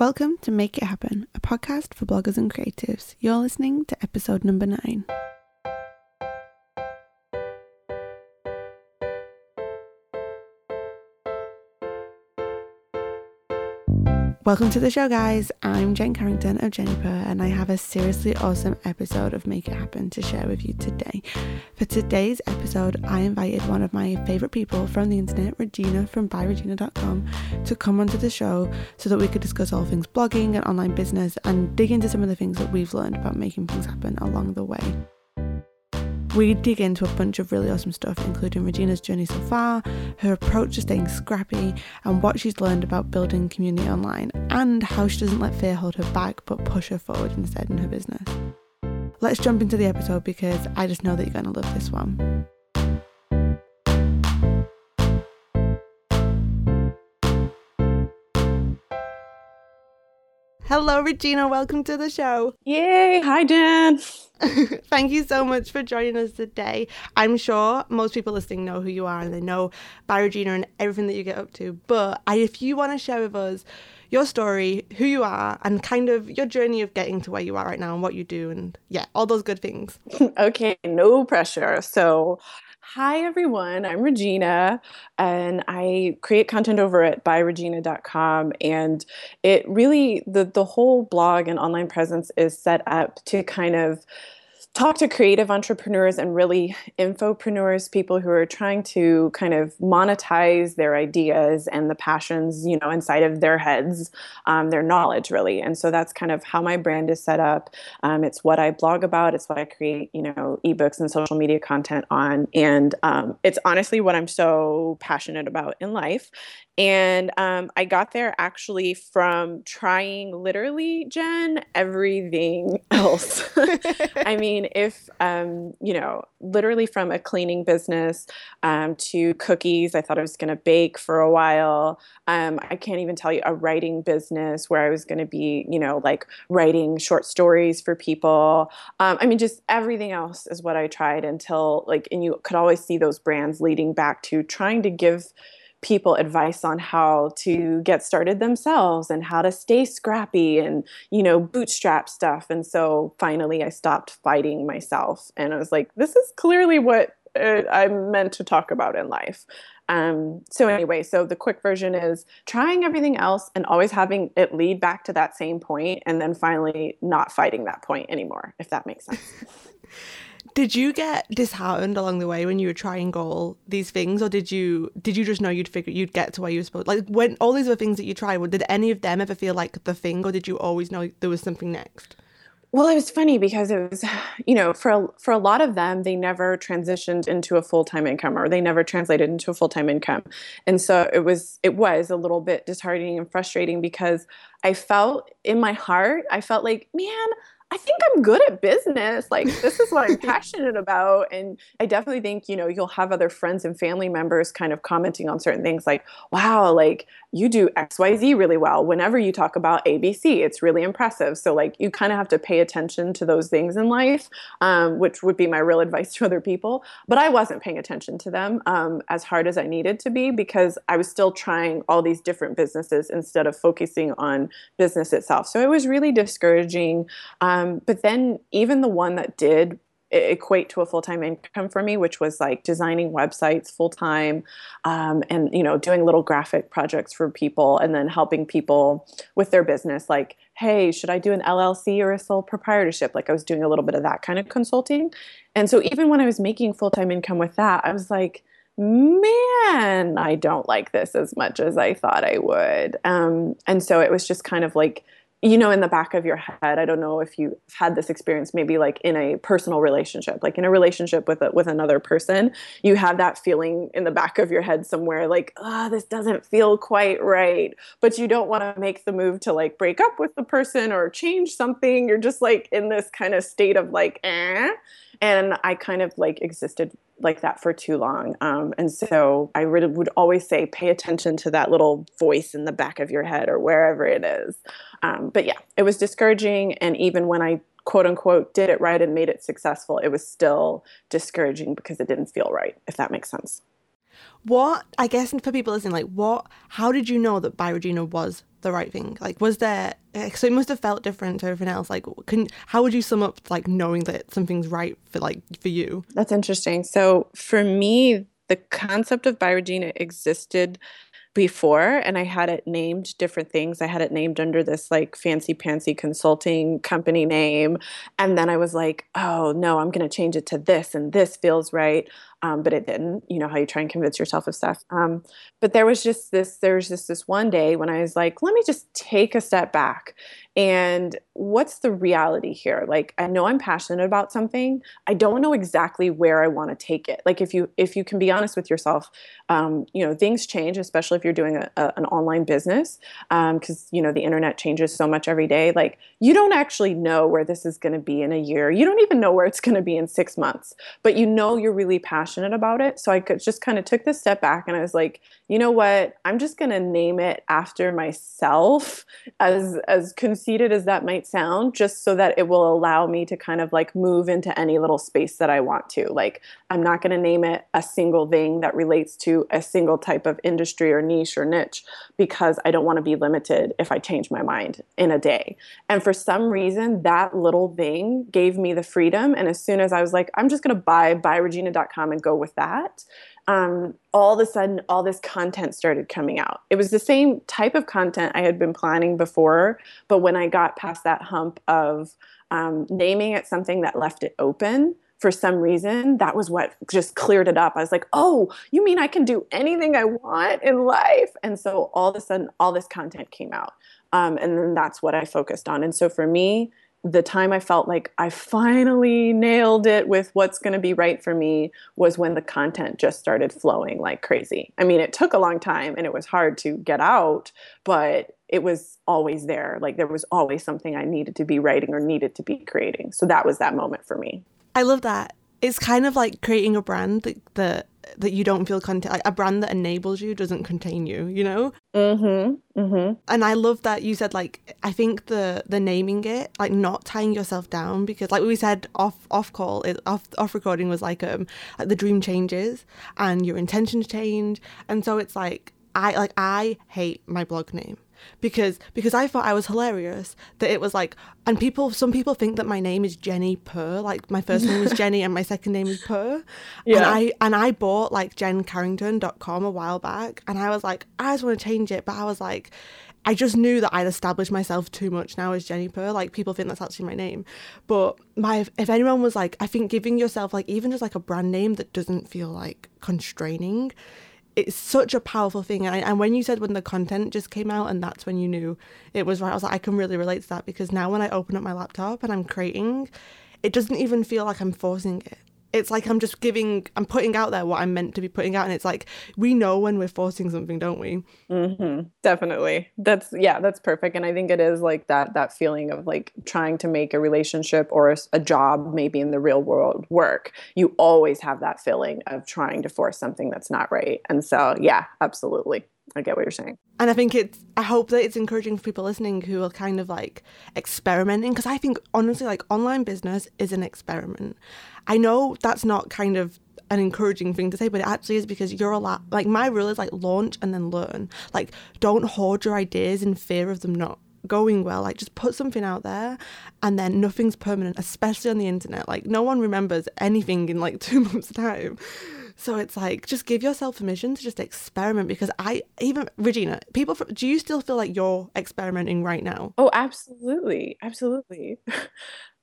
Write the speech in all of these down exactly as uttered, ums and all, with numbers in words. Welcome to Make It Happen, a podcast for bloggers and creatives. You're listening to episode number nine. Welcome to the show, guys. I'm Jen Carrington of Jennypur, and I have a seriously awesome episode of Make It Happen to share with you today. For today's episode, I invited one of my favourite people from the internet, Regina from By Regina dot com, to come onto the show so that we could discuss all things blogging and online business and dig into some of the things that we've learned about making things happen along the way. We dig into a bunch of really awesome stuff, including Regina's journey so far, her approach to staying scrappy, and what she's learned about building community online, and how she doesn't let fear hold her back but push her forward instead in her business. Let's jump into the episode because I just know that you're going to love this one. Hello, Regina. Welcome to the show. Yay. Hi, Jen. Thank you so much for joining us today. I'm sure most people listening know who you are and they know By Regina and everything that you get up to. But I, if you want to share with us your story, who you are, and kind of your journey of getting to where you are right now and what you do and, yeah, all those good things. Okay. No pressure. So... Hi, everyone. I'm Regina, and I create content over at by regina dot com. And it really, the, the whole blog and online presence is set up to kind of talk to creative entrepreneurs and really infopreneurs, people who are trying to kind of monetize their ideas and the passions, you know, inside of their heads, um, their knowledge really. And so that's kind of how my brand is set up. Um, it's what I blog about. It's what I create, you know, ebooks and social media content on. And um, it's honestly what I'm so passionate about in life. And um, I got there actually from trying literally, Jen, everything else. I mean, if, um, you know, literally from a cleaning business um, to cookies, I thought I was going to bake for a while. Um, I can't even tell you, a writing business where I was going to be, you know, like writing short stories for people. Um, I mean, just everything else is what I tried until like, and you could always see those brands leading back to trying to give people advice on how to get started themselves and how to stay scrappy and, you know, bootstrap stuff. And so finally I stopped fighting myself and I was like, this is clearly what uh, I'm meant to talk about in life. Um, so anyway, so the quick version is trying everything else and always having it lead back to that same point and then finally not fighting that point anymore, if that makes sense. Did you get disheartened along the way when you were trying all these things, or did you did you just know you'd figure you'd get to where you were supposed? Like when all these were things that you tried, did any of them ever feel like the thing, or did you always know there was something next? Well, it was funny because it was, you know, for for a lot of them, they never transitioned into a full-time income or they never translated into a full-time income. And so it was it was a little bit disheartening and frustrating because I felt in my heart, I felt like, man, I think I'm good at business. Like, this is what I'm passionate about. And I definitely think, you know, you'll have other friends and family members kind of commenting on certain things like, wow, like you do X Y Z really well. Whenever you talk about A B C, it's really impressive. So like you kind of have to pay attention to those things in life, um, which would be my real advice to other people. But I wasn't paying attention to them um, as hard as I needed to be because I was still trying all these different businesses instead of focusing on business itself. So it was really discouraging. Um, Um, but then even the one that did equate to a full-time income for me, which was like designing websites full-time um, and, you know, doing little graphic projects for people and then helping people with their business. Like, hey, should I do an L L C or a sole proprietorship? Like I was doing a little bit of that kind of consulting. And so even when I was making full-time income with that, I was like, man, I don't like this as much as I thought I would. Um, and so it was just kind of like, you know, in the back of your head, I don't know if you've had this experience, maybe like in a personal relationship, like in a relationship with a, with another person, you have that feeling in the back of your head somewhere like, oh, this doesn't feel quite right. But you don't want to make the move to like break up with the person or change something. You're just like in this kind of state of like, eh. And I kind of like existed like that for too long. Um, and so I re- would always say, pay attention to that little voice in the back of your head or wherever it is. Um, but yeah, it was discouraging. And even when I, quote unquote, did it right and made it successful, it was still discouraging because it didn't feel right, if that makes sense. What, I guess for people listening, like what, how did you know that By Regina was the right thing? Like, was there, so it must have felt different to everything else. Like, can, how would you sum up, like, knowing that something's right for, like, for you? That's interesting. So for me, the concept of ByRegina existed before, and I had it named different things. I had it named under this like fancy pantsy consulting company name. And then I was like, oh no, I'm going to change it to this, and this feels right. Um, but it didn't, you know, how you try and convince yourself of stuff. Um, but there was just this, there was just this one day when I was like, let me just take a step back. And what's the reality here? Like, I know I'm passionate about something. I don't know exactly where I want to take it. Like if you, if you can be honest with yourself, um, you know, things change, especially if you're doing a, a, an online business. Um, cause you know, the internet changes so much every day. Like you don't actually know where this is going to be in a year. You don't even know where it's going to be in six months, but you know, you're really passionate about it. So I could just kind of took this step back and I was like, you know what, I'm just going to name it after myself, as, as conceited as that might sound, just so that it will allow me to kind of like move into any little space that I want to. Like, I'm not going to name it a single thing that relates to a single type of industry or niche or niche, because I don't want to be limited if I change my mind in a day. And for some reason, that little thing gave me the freedom. And as soon as I was like, I'm just going to buy by regina dot com and go with that, um, all of a sudden, all this content started coming out. It was the same type of content I had been planning before, but when I got past that hump of um, naming it something that left it open, for some reason, that was what just cleared it up. I was like, oh, you mean I can do anything I want in life? And so all of a sudden, all this content came out. Um, and then that's what I focused on. And so for me, the time I felt like I finally nailed it with what's going to be right for me was when the content just started flowing like crazy. I mean, it took a long time and it was hard to get out, but it was always there. Like there was always something I needed to be writing or needed to be creating. So that was that moment for me. I love that. It's kind of like creating a brand that that, that you don't feel content, like a brand that enables you, doesn't contain you, you know? Mm-hmm. Mm-hmm. And I love that you said, like, I think the the naming it, like not tying yourself down, because like we said off off call, it, off off recording was like um like the dream changes and your intentions change. And so it's like I like I hate my blog name. Because because I thought I was hilarious that it was like, and people, some people think that my name is Jennypur, like my first name is Jenny and my second name is Pur. Yeah. And I and I bought like jen carrington dot com a while back, and I was like, I just want to change it, but I was like, I just knew that I'd established myself too much now as Jennifer. Like, people think that's actually my name. But my, if anyone was like, I think giving yourself like even just like a brand name that doesn't feel like constraining, it's such a powerful thing. And, I, and when you said when the content just came out and that's when you knew it was right, I was like, I can really relate to that, because now when I open up my laptop and I'm creating, it doesn't even feel like I'm forcing it. It's like I'm just giving, I'm putting out there what I'm meant to be putting out. And it's like, we know when we're forcing something, don't we? Mm-hmm. Definitely. That's, yeah, that's perfect. And I think it is like that, that feeling of like trying to make a relationship or a, a job maybe in the real world work. You always have that feeling of trying to force something that's not right. And so, yeah, absolutely. I get what you're saying. And I think it's, I hope that it's encouraging for people listening who are kind of like experimenting, because I think honestly, like online business is an experiment. I know that's not kind of an encouraging thing to say, but it actually is, because you're allowed, like my rule is like launch and then learn. Like don't hoard your ideas in fear of them not going well. Like just put something out there, and then nothing's permanent, especially on the internet. Like no one remembers anything in like two months' time. So it's like, just give yourself permission to just experiment, because I, even, Regina, people, do you still feel like you're experimenting right now? Oh, absolutely. Absolutely.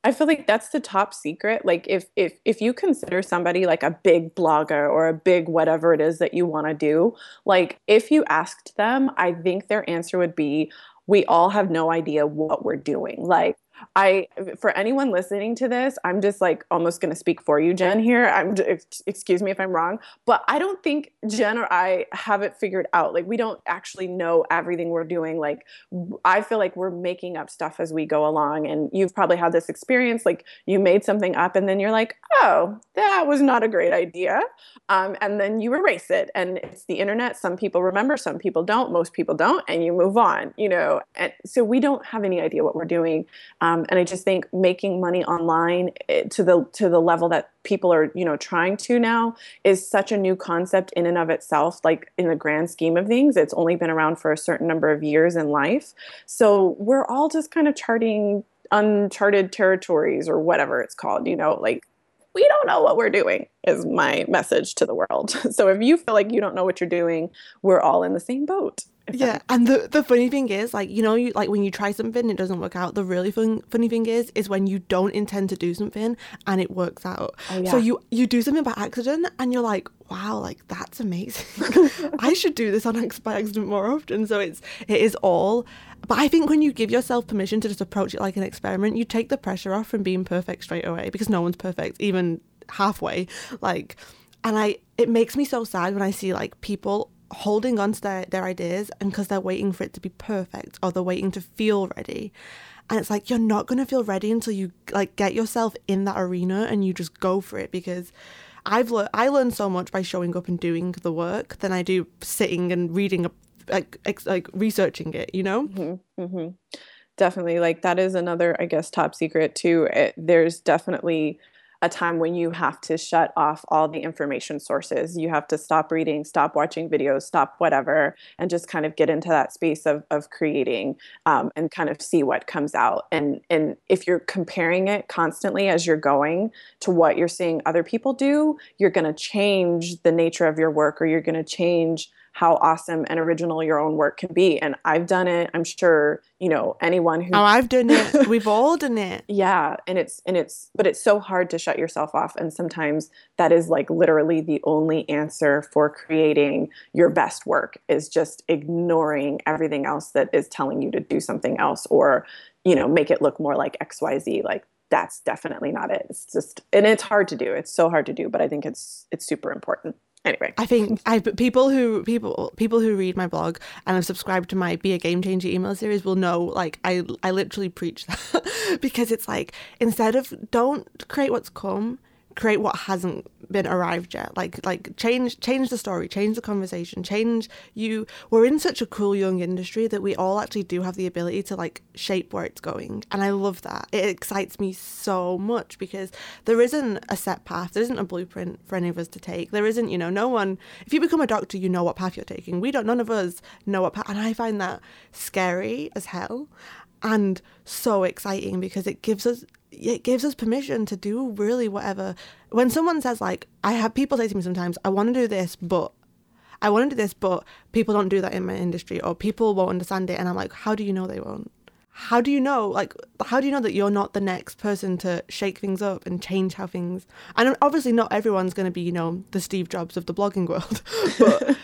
I feel like that's the top secret. Like if, if, if you consider somebody like a big blogger or a big whatever it is that you want to do, like if you asked them, I think their answer would be, we all have no idea what we're doing. Like, I, for anyone listening to this, I'm just like almost going to speak for you, Jen, here. I'm, excuse me if I'm wrong, but I don't think Jen or I have it figured out. Like we don't actually know everything we're doing. Like I feel like we're making up stuff as we go along, and you've probably had this experience. Like you made something up and then you're like, oh, that was not a great idea. Um, and then you erase it, and it's the internet. Some people remember, some people don't, most people don't, and you move on, you know? And so we don't have any idea what we're doing. Um, Um, and I just think making money online to the to the level that people are, you know, trying to now is such a new concept in and of itself. Like in the grand scheme of things, it's only been around for a certain number of years in life. So we're all just kind of charting uncharted territories or whatever it's called, you know, like we don't know what we're doing is my message to the world. So if you feel like you don't know what you're doing, we're all in the same boat. Yeah. And the, the funny thing is, like, you know, you like when you try something and it doesn't work out, the really fun, funny thing is, is when you don't intend to do something and it works out. Oh, yeah. So you, you do something by accident and you're like, wow, like that's amazing. I should do this on by accident more often. So it's, it is all, but I think when you give yourself permission to just approach it like an experiment, you take the pressure off from being perfect straight away, because no one's perfect, even halfway. Like, and I, it makes me so sad when I see like people holding on to their, their ideas, and because they're waiting for it to be perfect or they're waiting to feel ready. And it's like, you're not going to feel ready until you like get yourself in that arena and you just go for it. Because I've learned I learned so much by showing up and doing the work than I do sitting and reading a, like ex, like researching it, you know. Mm-hmm, mm-hmm. Definitely, like that is another, I guess, top secret too. It, there's definitely a time when you have to shut off all the information sources. You have to stop reading, stop watching videos, stop whatever, and just kind of get into that space of of creating um, and kind of see what comes out. And and if you're comparing it constantly as you're going to what you're seeing other people do, you're going to change the nature of your work, or you're going to change how awesome and original your own work can be. And I've done it. I'm sure, you know, anyone who... Oh, I've done it. We've all done it. Yeah. And it's, and it's, but it's so hard to shut yourself off. And sometimes that is like literally the only answer for creating your best work, is just ignoring everything else that is telling you to do something else, or, you know, make it look more like X Y Z. Like that's definitely not it. It's just, and it's hard to do. It's so hard to do, but I think it's, it's super important. Anyway, I think I people who people people who read my blog and have subscribed to my Be a Game Changer email series will know, like I I literally preach that, because it's like, instead of don't create what's come, create what hasn't been arrived yet. Like like change change the story, change the conversation, change you. We're in such a cool young industry that we all actually do have the ability to like shape where it's going, and I love that. It excites me so much, because there isn't a set path, there isn't a blueprint for any of us to take. There isn't, you know, no one. If you become a doctor, you know what path you're taking. We don't. None of us know what path, and I find that scary as hell, and so exciting, because it gives us. It gives us permission to do really whatever. When someone says, like, I have people say to me sometimes, I want to do this, but I want to do this, but people don't do that in my industry, or people won't understand it. And I'm like, how do you know they won't? How do you know, like, how do you know that you're not the next person to shake things up and change how things, and obviously not everyone's going to be, you know, the Steve Jobs of the blogging world, but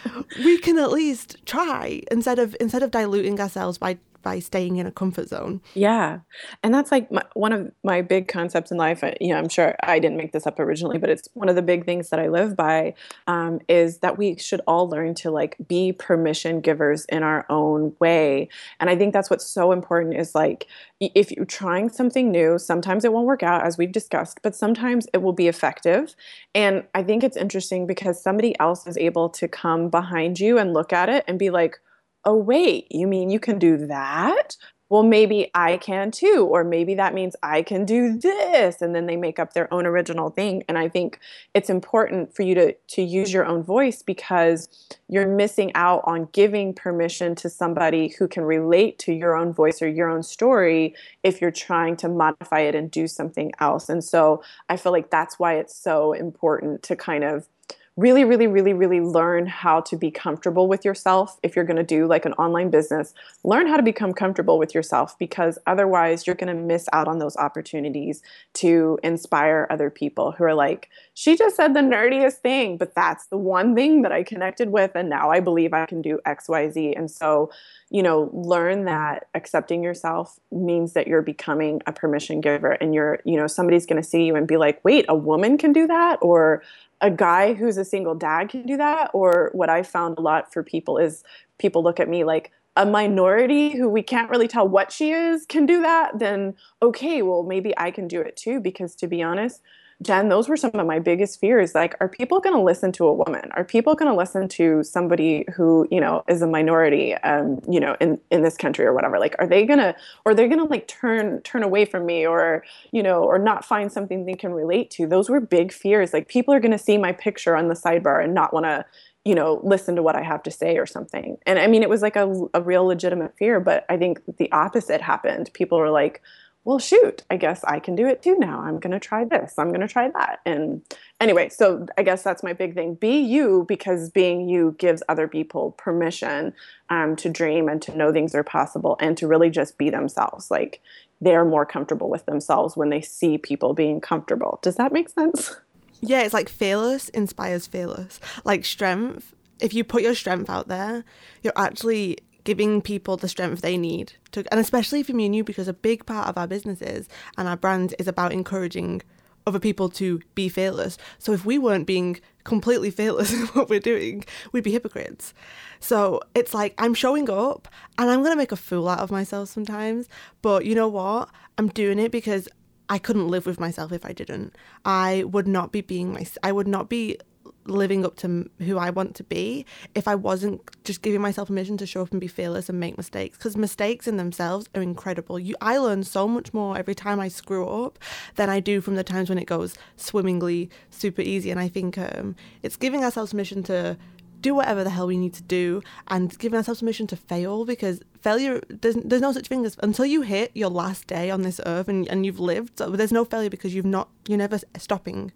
we can at least try instead of, instead of diluting ourselves by by staying in a comfort zone. Yeah. And that's like my, one of my big concepts in life. I, you know, I'm sure I didn't make this up originally, but it's one of the big things that I live by, um, is that we should all learn to like be permission givers in our own way. And I think that's what's so important, is like, if you're trying something new, sometimes it won't work out, as we've discussed, but sometimes it will be effective. And I think it's interesting because somebody else is able to come behind you and look at it and be like, oh, wait, you mean you can do that? Well, maybe I can too. Or maybe that means I can do this. And then they make up their own original thing. And I think it's important for you to, to use your own voice, because you're missing out on giving permission to somebody who can relate to your own voice or your own story if you're trying to modify it and do something else. And so I feel like that's why it's so important to kind of really, really, really, really learn how to be comfortable with yourself. If you're going to do like an online business, learn how to become comfortable with yourself, because otherwise you're going to miss out on those opportunities to inspire other people who are like, she just said the nerdiest thing, but that's the one thing that I connected with, and now I believe I can do X, Y, Z. And so, you know, learn that accepting yourself means that you're becoming a permission giver, and you're, you know, somebody's going to see you and be like, wait, a woman can do that? Or a guy who's a single dad can do that? Or what I found a lot for people is people look at me like, a minority who we can't really tell what she is can do that? Then okay, well, maybe I can do it too. Because to be honest, Jen, those were some of my biggest fears. Like, are people going to listen to a woman? Are people going to listen to somebody who, you know, is a minority, um, you know, in, in this country or whatever? Like, are they going to, or they're going to like turn, turn away from me or, you know, or not find something they can relate to? Those were big fears. Like, people are going to see my picture on the sidebar and not want to, you know, listen to what I have to say or something. And I mean, it was like a, a real legitimate fear, but I think the opposite happened. People were like, well, shoot, I guess I can do it too now. I'm going to try this. I'm going to try that. And anyway, so I guess that's my big thing. Be you, because being you gives other people permission um, to dream and to know things are possible and to really just be themselves. Like, they're more comfortable with themselves when they see people being comfortable. Does that make sense? Yeah, it's like fearless inspires fearless. Like, strength, if you put your strength out there, you're actually giving people the strength they need to, and especially for me and you, because a big part of our businesses and our brand is about encouraging other people to be fearless. So if we weren't being completely fearless in what we're doing, we'd be hypocrites. So it's like, I'm showing up and I'm going to make a fool out of myself sometimes, but you know what? I'm doing it because I couldn't live with myself if I didn't. I would not be being my, I would not be living up to who I want to be if I wasn't just giving myself permission to show up and be fearless and make mistakes, because mistakes in themselves are incredible. You, I learn so much more every time I screw up than I do from the times when it goes swimmingly, super easy. And I think um, it's giving ourselves permission to do whatever the hell we need to do and giving ourselves permission to fail, because failure, there's, there's no such thing as, until you hit your last day on this earth and, and you've lived, so there's no failure, because you've not, you're never stopping.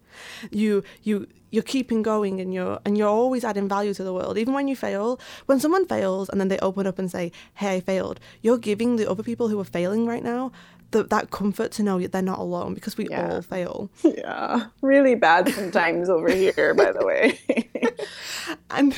You, you, you're keeping going and you're, and you're always adding value to the world. Even when you fail, when someone fails and then they open up and say, hey, I failed, you're giving the other people who are failing right now The, that comfort to know they're not alone, because we yeah. all fail. Yeah, really bad sometimes over here, by the way. and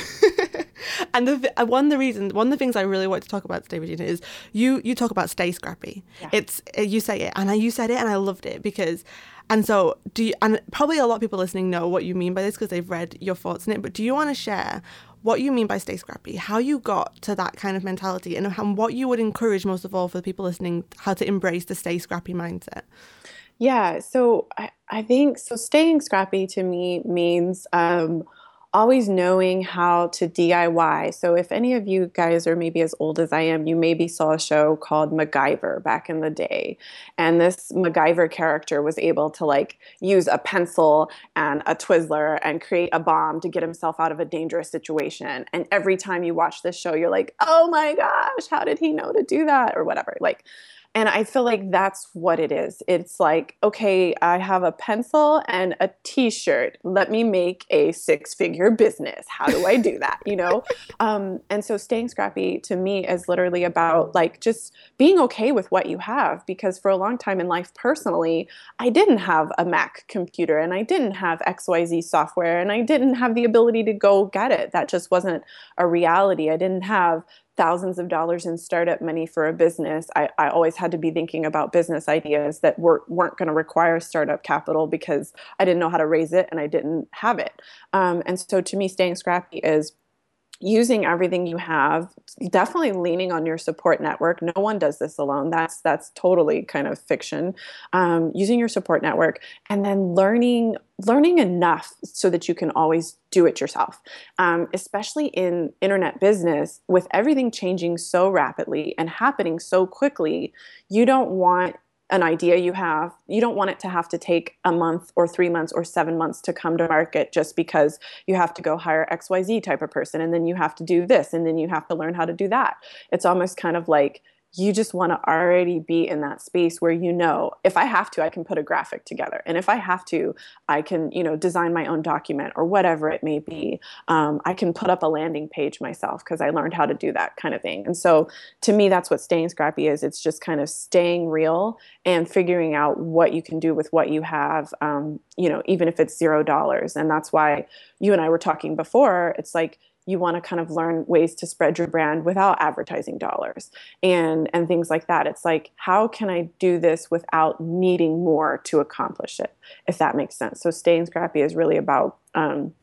and the, one of the reasons, one of the things I really want to talk about today, Regina, is you you talk about stay scrappy. Yeah. It's you say it, and I, you said it, and I loved it because. And so do you, and probably a lot of people listening know what you mean by this because they've read your thoughts in it. But do you want to share what you mean by stay scrappy, how you got to that kind of mentality, and, and what you would encourage most of all for the people listening, how to embrace the stay scrappy mindset? Yeah, so I, I think, so staying scrappy to me means um, always knowing how to D I Y. So if any of you guys are maybe as old as I am, you maybe saw a show called MacGyver back in the day. And this MacGyver character was able to like use a pencil and a Twizzler and create a bomb to get himself out of a dangerous situation. And every time you watch this show, you're like, oh my gosh, how did he know to do that? Or whatever. Like, and I feel like that's what it is. It's like, okay, I have a pencil and a t-shirt. Let me make a six-figure business. How do I do that? You know? Um, and so staying scrappy to me is literally about like just being okay with what you have, because for a long time in life personally, I didn't have a Mac computer and I didn't have X Y Z software and I didn't have the ability to go get it. That just wasn't a reality. I didn't have thousands of dollars in startup money for a business. I, I always had to be thinking about business ideas that were, weren't going to require startup capital because I didn't know how to raise it and I didn't have it. Um, and so to me, staying scrappy is using everything you have, definitely leaning on your support network. No one does this alone. That's that's totally kind of fiction. Um, using your support network and then learning learning enough so that you can always do it yourself, um, especially in internet business with everything changing so rapidly and happening so quickly. You don't want an idea you have, you don't want it to have to take a month or three months or seven months to come to market just because you have to go hire X Y Z type of person and then you have to do this and then you have to learn how to do that. It's almost kind of like you just want to already be in that space where, you know, if I have to, I can put a graphic together. And if I have to, I can, you know, design my own document or whatever it may be. Um, I can put up a landing page myself because I learned how to do that kind of thing. And so to me, that's what staying scrappy is. It's just kind of staying real and figuring out what you can do with what you have, um, you know, even if it's zero dollars. And that's why you and I were talking before. It's like, you want to kind of learn ways to spread your brand without advertising dollars and, and things like that. It's like, how can I do this without needing more to accomplish it, if that makes sense? So staying scrappy is really about um,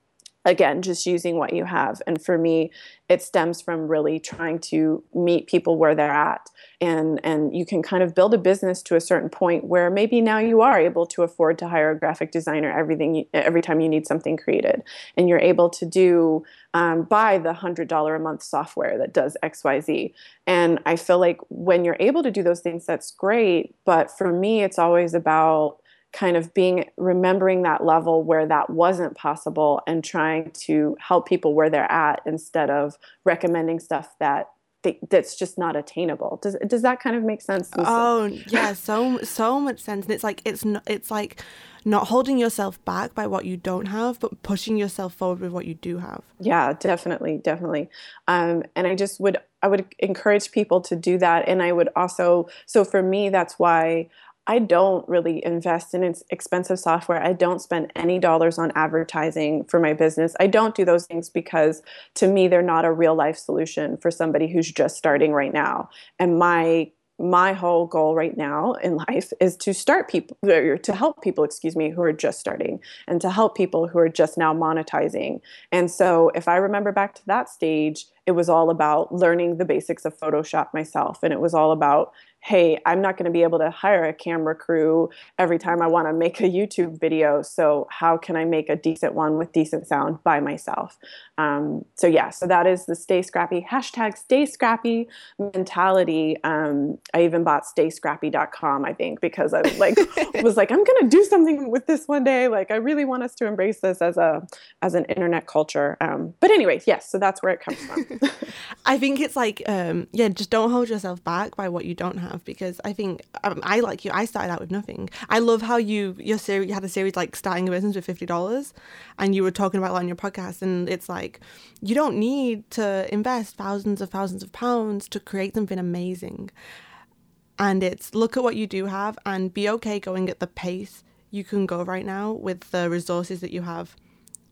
again, just using what you have. And for me, it stems from really trying to meet people where they're at. And, and you can kind of build a business to a certain point where maybe now you are able to afford to hire a graphic designer everything you, every time you need something created. And you're able to do, um, buy the one hundred dollars a month software that does X, Y, Z. And I feel like when you're able to do those things, that's great. But for me, it's always about kind of being, remembering that level where that wasn't possible and trying to help people where they're at instead of recommending stuff that they, that's just not attainable. Does does that kind of make sense? Oh yeah, so so much sense. And it's like it's not, it's like not holding yourself back by what you don't have, but pushing yourself forward with what you do have. Yeah, definitely, definitely. Um, and I just would I would encourage people to do that. And I would also, so for me, that's why I don't really invest in expensive software. I don't spend any dollars on advertising for my business. I don't do those things because to me, they're not a real life solution for somebody who's just starting right now. And my my whole goal right now in life is to start people, or to help people, excuse me, who are just starting, and to help people who are just now monetizing. And so if I remember back to that stage, it was all about learning the basics of Photoshop myself. And it was all about, hey, I'm not going to be able to hire a camera crew every time I want to make a YouTube video. So how can I make a decent one with decent sound by myself? Um, so yeah, so that is the Stay Scrappy, hashtag Stay Scrappy mentality. Um, I even bought stay scrappy dot com, I think, because I like was like, I'm going to do something with this one day. Like, I really want us to embrace this as a as an internet culture. Um, but anyway, yes, so that's where it comes from. I think it's like, um, yeah, just don't hold yourself back by what you don't have. Because I think um, I like you I started out with nothing. I love how you your series you had a series like starting a business with fifty dollars, and you were talking about that on your podcast, and it's like you don't need to invest thousands of thousands of pounds to create something amazing. And it's look at what you do have and be okay going at the pace you can go right now with the resources that you have.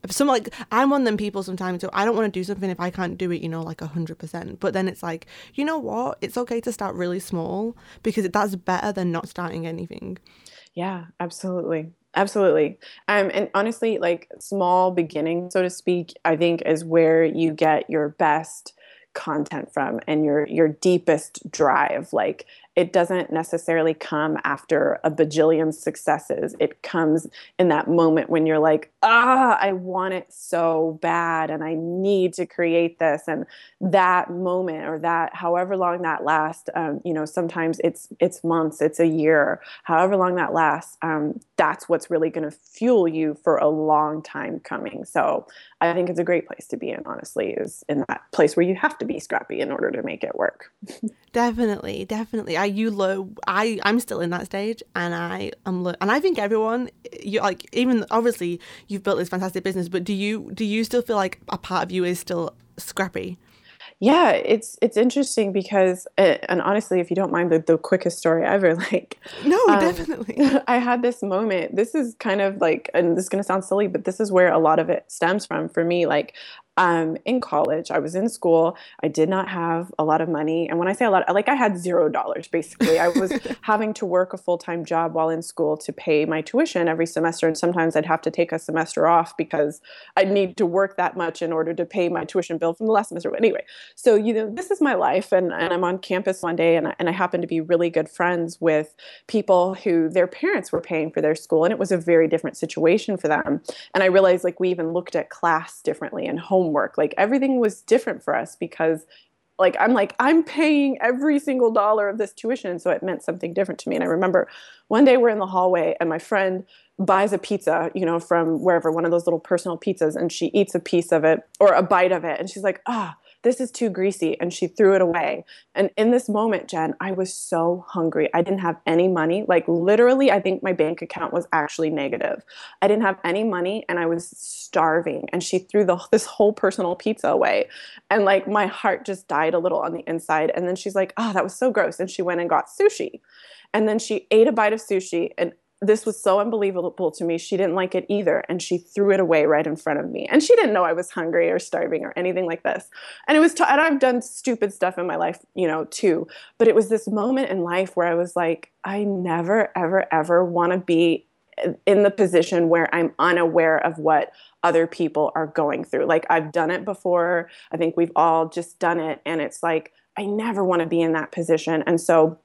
Some like I'm one of them people sometimes, so I don't want to do something if I can't do it, you know, like one hundred percent. But then it's like, you know what? It's okay to start really small, because that's better than not starting anything. Yeah, absolutely. Absolutely. Um, and honestly, like small beginning, so to speak, I think is where you get your best content from and your your deepest drive. Like, it doesn't necessarily come after a bajillion successes. It comes in that moment when you're like, ah, I want it so bad and I need to create this. And that moment, or that however long that lasts, um, you know, sometimes it's it's months, it's a year, however long that lasts, um, that's what's really going to fuel you for a long time coming. So I think it's a great place to be in, honestly, is in that place where you have to be scrappy in order to make it work. Definitely, definitely. I you lo- I I'm still in that stage, and I am lo- and I think everyone, you like, even obviously you've built this fantastic business, but do you do you still feel like a part of you is still scrappy? Yeah, it's it's interesting because, and honestly, if you don't mind the, the quickest story ever, like no, um, definitely, I had this moment. This is kind of like, and this is gonna sound silly, but this is where a lot of it stems from for me. Like, um, in college, I was in school. I did not have a lot of money, and when I say a lot, like I had zero dollars basically. I was having to work a full time job while in school to pay my tuition every semester, and sometimes I'd have to take a semester off because I'd need to work that much in order to pay my tuition bill from the last semester. But anyway, so you know, this is my life, and, and I'm on campus one day, and I, and I happen to be really good friends with people who their parents were paying for their school, and it was a very different situation for them. And I realized, like, we even looked at class differently and home. Homework. Like, everything was different for us because, like, I'm like, I'm paying every single dollar of this tuition. So it meant something different to me. And I remember one day we're in the hallway and my friend buys a pizza, you know, from wherever, one of those little personal pizzas, and she eats a piece of it or a bite of it. And she's like, ah, oh, this is too greasy. And she threw it away. And in this moment, Jen, I was so hungry. I didn't have any money. Like, literally, I think my bank account was actually negative. I didn't have any money and I was starving. And she threw the, this whole personal pizza away. And like, my heart just died a little on the inside. And then she's like, oh, that was so gross. And she went and got sushi. And then she ate a bite of sushi, and this was so unbelievable to me. She didn't like it either. And she threw it away right in front of me. And she didn't know I was hungry or starving or anything like this. And it was, t- and I've done stupid stuff in my life, you know, too. But it was this moment in life where I was like, I never, ever, ever want to be in the position where I'm unaware of what other people are going through. Like, I've done it before. I think we've all just done it. And it's like, I never want to be in that position. And so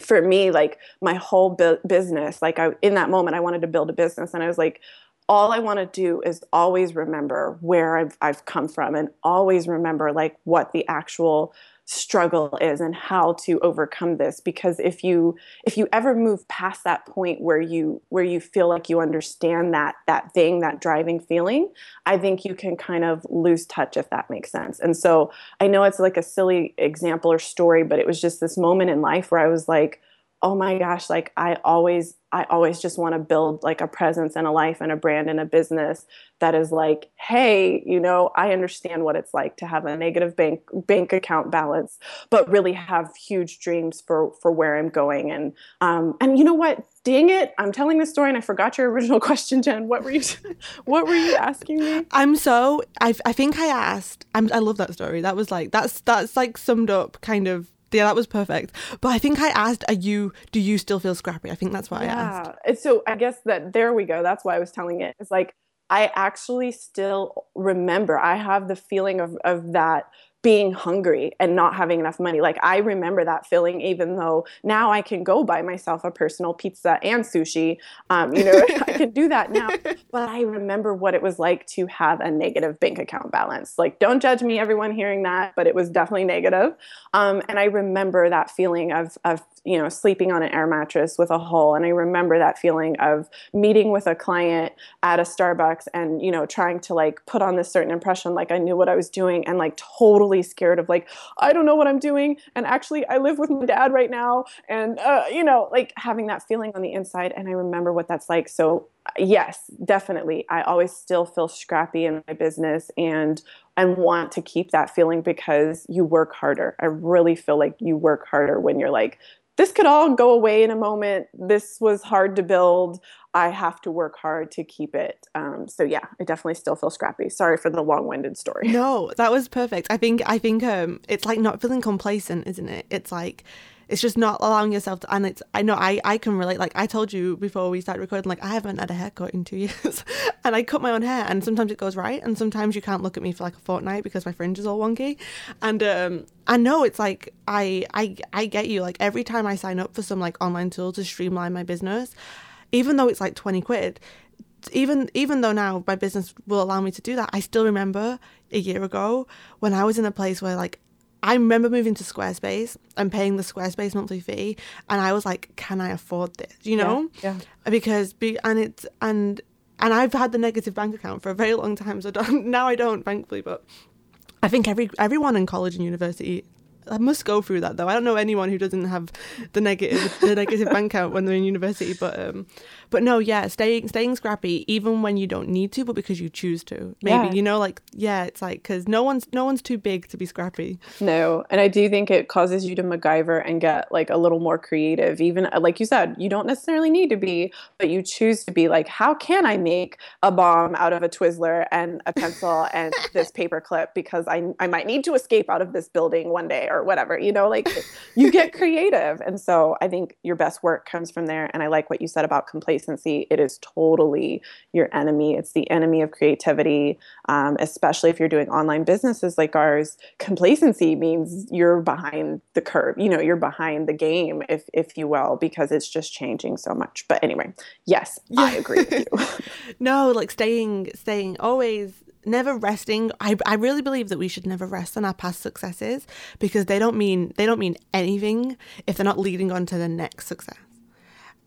for me, like, my whole bu- business, like I, in that moment, I wanted to build a business. And I was like, all I want to do is always remember where I've, I've come from, and always remember like what the actual struggle is and how to overcome this. Because if you if you ever move past that point where you where you feel like you understand that that thing, that driving feeling, I think you can kind of lose touch, if that makes sense. And so I know it's like a silly example or story, but it was just this moment in life where I was like, oh my gosh, like I always I always just want to build like a presence and a life and a brand and a business that is like, hey, you know, I understand what it's like to have a negative bank bank account balance, but really have huge dreams for for where I'm going. And um and you know what? Dang it, I'm telling this story and I forgot your original question, Jen. What were you what were you asking me? I'm so I I think I asked. I'm, I love that story. That was like that's that's like summed up kind of. Yeah, that was perfect. But I think I asked, are you, do you still feel scrappy? I think that's what yeah. I asked. Yeah. So I guess that there we go. That's why I was telling it. It's like, I actually still remember, I have the feeling of, of that being hungry and not having enough money. Like, I remember that feeling, even though now I can go buy myself a personal pizza and sushi. Um, you know, I can do that now. But I remember what it was like to have a negative bank account balance. Like, don't judge me, everyone hearing that, but it was definitely negative. Um, and I remember that feeling of, of, you know, sleeping on an air mattress with a hole. And I remember that feeling of meeting with a client at a Starbucks and, you know, trying to like put on this certain impression, like I knew what I was doing, and like totally scared of like, I don't know what I'm doing, and actually I live with my dad right now, and uh, you know, like having that feeling on the inside. And I remember what that's like. So yes, definitely, I always still feel scrappy in my business, and I want to keep that feeling, because you work harder. I really feel like you work harder when you're like, this could all go away in a moment, this was hard to build, I have to work hard to keep it. Um, so yeah, I definitely still feel scrappy. Sorry for the long-winded story. No, that was perfect. I think I think um, it's like not feeling complacent, isn't it? It's like, it's just not allowing yourself to, and it's, I know I, I can relate. Like I told you before we started recording, like I haven't had a haircut in two years and I cut my own hair, and sometimes it goes right, and sometimes you can't look at me for like a fortnight because my fringe is all wonky. And um, I know it's like, I, I, I get you. Like every time I sign up for some like online tool to streamline my business, even though it's like twenty quid, even even though now my business will allow me to do that, I still remember a year ago when I was in a place where like, I remember moving to Squarespace and paying the Squarespace monthly fee, and I was like, can I afford this? You know? Yeah, yeah. Because, be, and it's, and, and I've had the negative bank account for a very long time, so don't, now I don't, thankfully, but I think every everyone in college and university, I must go through that though. I don't know anyone who doesn't have the negative the negative bank account when they're in university. But um, but no, yeah, staying staying scrappy even when you don't need to, but because you choose to. Maybe yeah. You know, like yeah, it's like because no one's no one's too big to be scrappy. No, and I do think it causes you to MacGyver and get like a little more creative. Even like you said, you don't necessarily need to be, but you choose to be. Like, how can I make a bomb out of a Twizzler and a pencil and this paper clip, because I I might need to escape out of this building one day. Or whatever, you know, like you get creative. And so I think your best work comes from there. And I like what you said about complacency. It is totally your enemy. It's the enemy of creativity, um, especially if you're doing online businesses like ours. Complacency means you're behind the curve, you know, you're behind the game, if if you will, because it's just changing so much. But anyway, yes, yeah. I agree with you. No, like staying, staying always. Never resting. I, I really believe that we should never rest on our past successes, because they don't mean they don't mean anything if they're not leading on to the next success.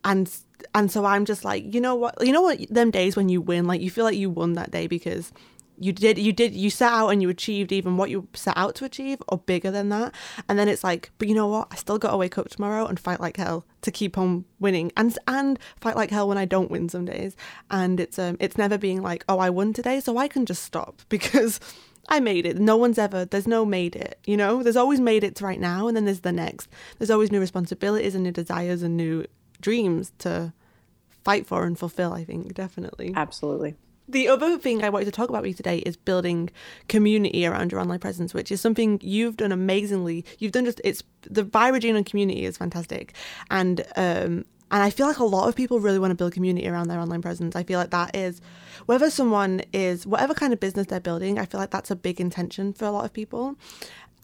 And and so I'm just like, you know what, you know what, them days when you win, like you feel like you won that day because you did you did you set out and you achieved even what you set out to achieve or bigger than that. And then it's like, but you know what, I still got to wake up tomorrow and fight like hell to keep on winning, and and fight like hell when I don't win some days. And it's um it's never being like, oh, I won today so I can just stop because I made it. No one's ever, there's no made it, you know, there's always made it to right now, and then there's the next, there's always new responsibilities and new desires and new dreams to fight for and fulfill. I think definitely, absolutely. The other thing I wanted to talk about with you today is building community around your online presence, which is something you've done amazingly. You've done just, it's, the ByRegina community is fantastic. And um, And I feel like a lot of people really want to build community around their online presence. I feel like that is, whether someone is, whatever kind of business they're building, I feel like that's a big intention for a lot of people.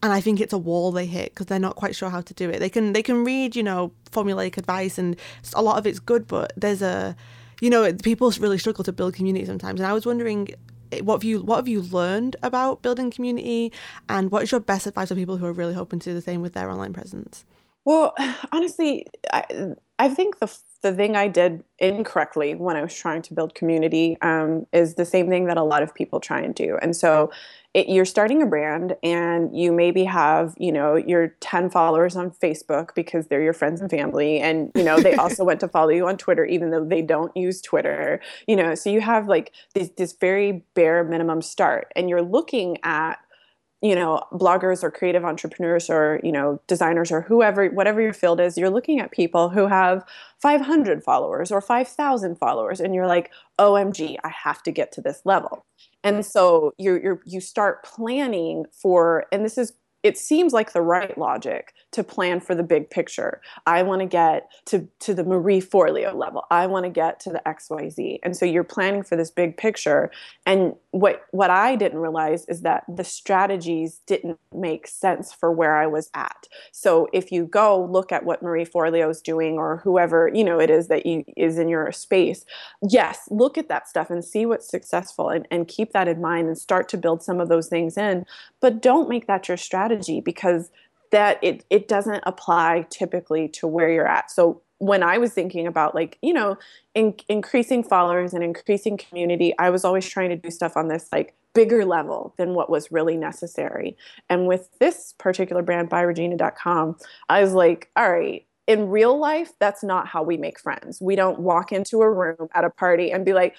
And I think it's a wall they hit because they're not quite sure how to do it. They can they can read, you know, formulaic advice, and a lot of it's good, but there's a, you know, people really struggle to build community sometimes. And I was wondering, what have you what have you learned about building community, and what is your best advice for people who are really hoping to do the same with their online presence? Well, honestly, I, I think the the thing I did incorrectly when I was trying to build community um, is the same thing that a lot of people try and do. And so it, you're starting a brand and you maybe have, you know, your ten followers on Facebook because they're your friends and family. And, you know, they also went to follow you on Twitter, even though they don't use Twitter, you know, so you have like this, this very bare minimum start, and you're looking at, you know, bloggers or creative entrepreneurs or, you know, designers or whoever, whatever your field is, you're looking at people who have five hundred followers or five thousand followers, and you're like, O M G, I have to get to this level. And so you you you start planning for, and this is, it seems like the right logic to plan for the big picture. I want to get to to the Marie Forleo level. I want to get to the X Y Z. And so you're planning for this big picture, and What what I didn't realize is that the strategies didn't make sense for where I was at. So if you go look at what Marie Forleo is doing, or whoever, you know, it is that you is in your space, yes, look at that stuff and see what's successful, and, and keep that in mind and start to build some of those things in. But don't make that your strategy, because that it it doesn't apply typically to where you're at. So when I was thinking about, like, you know, in, increasing followers and increasing community, I was always trying to do stuff on this like bigger level than what was really necessary. And with this particular brand, by regina dot com, I was like, all right, in real life, that's not how we make friends. We don't walk into a room at a party and be like,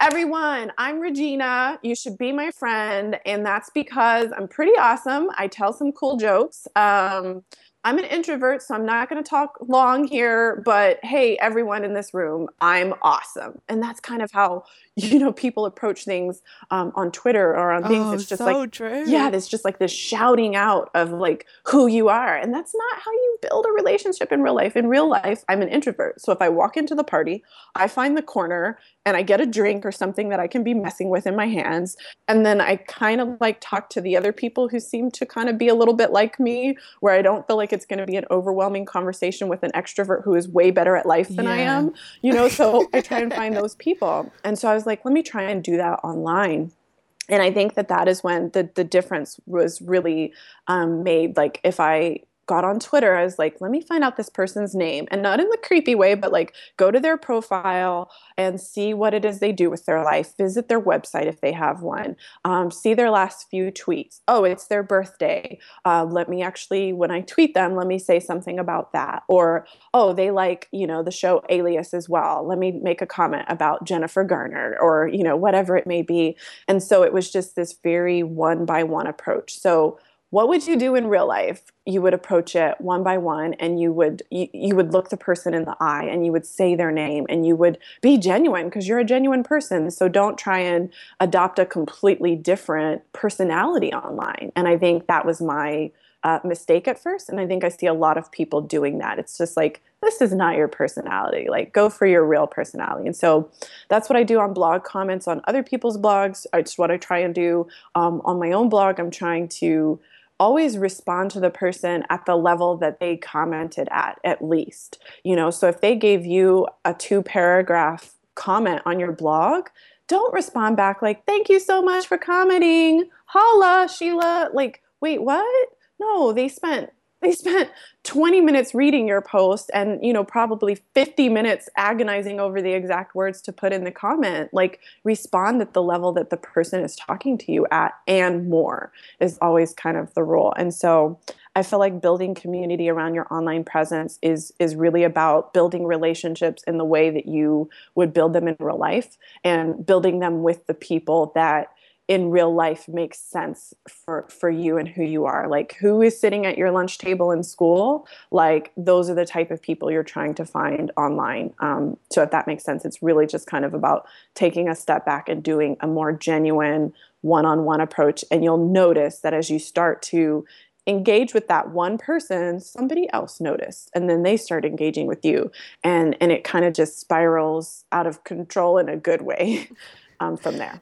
everyone, I'm Regina, you should be my friend. And that's because I'm pretty awesome. I tell some cool jokes. Um, I'm an introvert, so I'm not going to talk long here, but hey, everyone in this room, I'm awesome. And that's kind of how, you know, people approach things um, on Twitter or on things. Oh, it's just so like, true. Yeah, it's just like this shouting out of like who you are. And that's not how you build a relationship in real life. In real life, I'm an introvert. So if I walk into the party, I find the corner and I get a drink or something that I can be messing with in my hands. And then I kind of like talk to the other people who seem to kind of be a little bit like me, where I don't feel like it's going to be an overwhelming conversation with an extrovert who is way better at life than yeah. I am, you know, so I try and find those people. And so I was like, let me try and do that online. And I think that that is when the, the difference was really um, made. Like if I got on Twitter, I was like, let me find out this person's name, and not in the creepy way, but like go to their profile and see what it is they do with their life, visit their website if they have one, um, see their last few tweets. Oh, it's their birthday. Uh, let me actually, when I tweet them, let me say something about that. Or, oh, they like, you know, the show Alias as well. Let me make a comment about Jennifer Garner, or, you know, whatever it may be. And so it was just this very one by one approach. So what would you do in real life? You would approach it one by one, and you would you, you would look the person in the eye, and you would say their name, and you would be genuine, because you're a genuine person. So don't try and adopt a completely different personality online. And I think that was my uh, mistake at first. And I think I see a lot of people doing that. It's just like, this is not your personality. Like, go for your real personality. And so that's what I do on blog comments on other people's blogs. It's what I try and do um, on my own blog. I'm trying to always respond to the person at the level that they commented at, at least, you know. So if they gave you a two paragraph comment on your blog, don't respond back like, thank you so much for commenting, holla, Sheila. Like, wait, what? No, they spent They spent twenty minutes reading your post and, you know, probably fifty minutes agonizing over the exact words to put in the comment. Like, respond at the level that the person is talking to you at, and more is always kind of the rule. And so I feel like building community around your online presence is is really about building relationships in the way that you would build them in real life, and building them with the people that in real life makes sense for, for you and who you are. Like, who is sitting at your lunch table in school? Like, those are the type of people you're trying to find online. Um, so if that makes sense, it's really just kind of about taking a step back and doing a more genuine one-on-one approach. And you'll notice that as you start to engage with that one person, somebody else noticed, and then they start engaging with you. And, and it kind of just spirals out of control in a good way um, from there.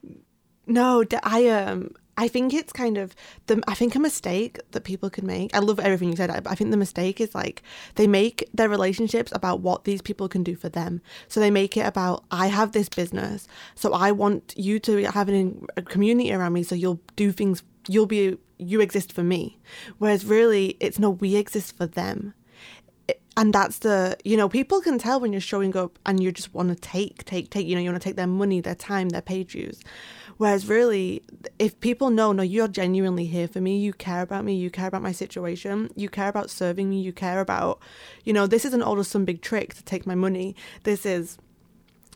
No, I um, I think it's kind of the I think a mistake that people can make. I love everything you said. I, I think the mistake is like they make their relationships about what these people can do for them. So they make it about, I have this business, so I want you to have an, a community around me. So you'll do things. You'll be you exist for me. Whereas really, it's no, we exist for them. And that's the, you know, people can tell when you're showing up and you just want to take, take, take, you know, you want to take their money, their time, their pay dues. Whereas really, if people know, no, you're genuinely here for me, you care about me, you care about my situation, you care about serving me, you care about, you know, this isn't all just some big trick to take my money. This is,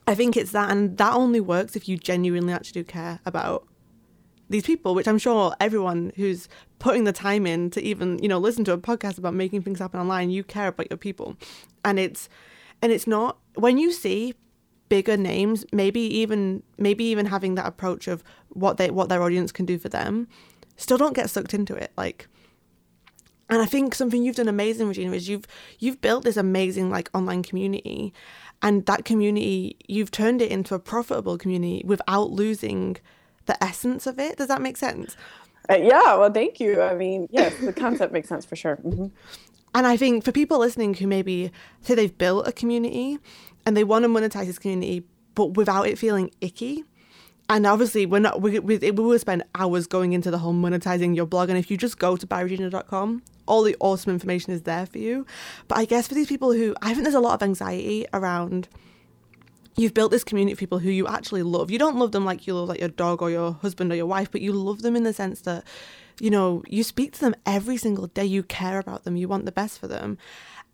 I think it's that. And that only works if you genuinely actually do care about these people, which I'm sure everyone who's putting the time in to even, you know, listen to a podcast about making things happen online, you care about your people. And it's, and it's not, when you see bigger names, maybe even, maybe even having that approach of what they, what their audience can do for them, still don't get sucked into it. Like, and I think something you've done amazing, Regina, is you've, you've built this amazing like online community, and that community, you've turned it into a profitable community without losing the essence of it. Does that make sense? Uh, yeah, well, thank you. I mean, yes, the concept makes sense for sure. Mm-hmm. And I think for people listening who maybe say they've built a community and they want to monetize this community, but without it feeling icky. And obviously, we're not, we, we, we will spend hours going into the whole monetizing your blog. And if you just go to by regina dot com, all the awesome information is there for you. But I guess for these people who, I think there's a lot of anxiety around, you've built this community of people who you actually love. You don't love them like you love like your dog or your husband or your wife, but you love them in the sense that, you know, you speak to them every single day. You care about them. You want the best for them.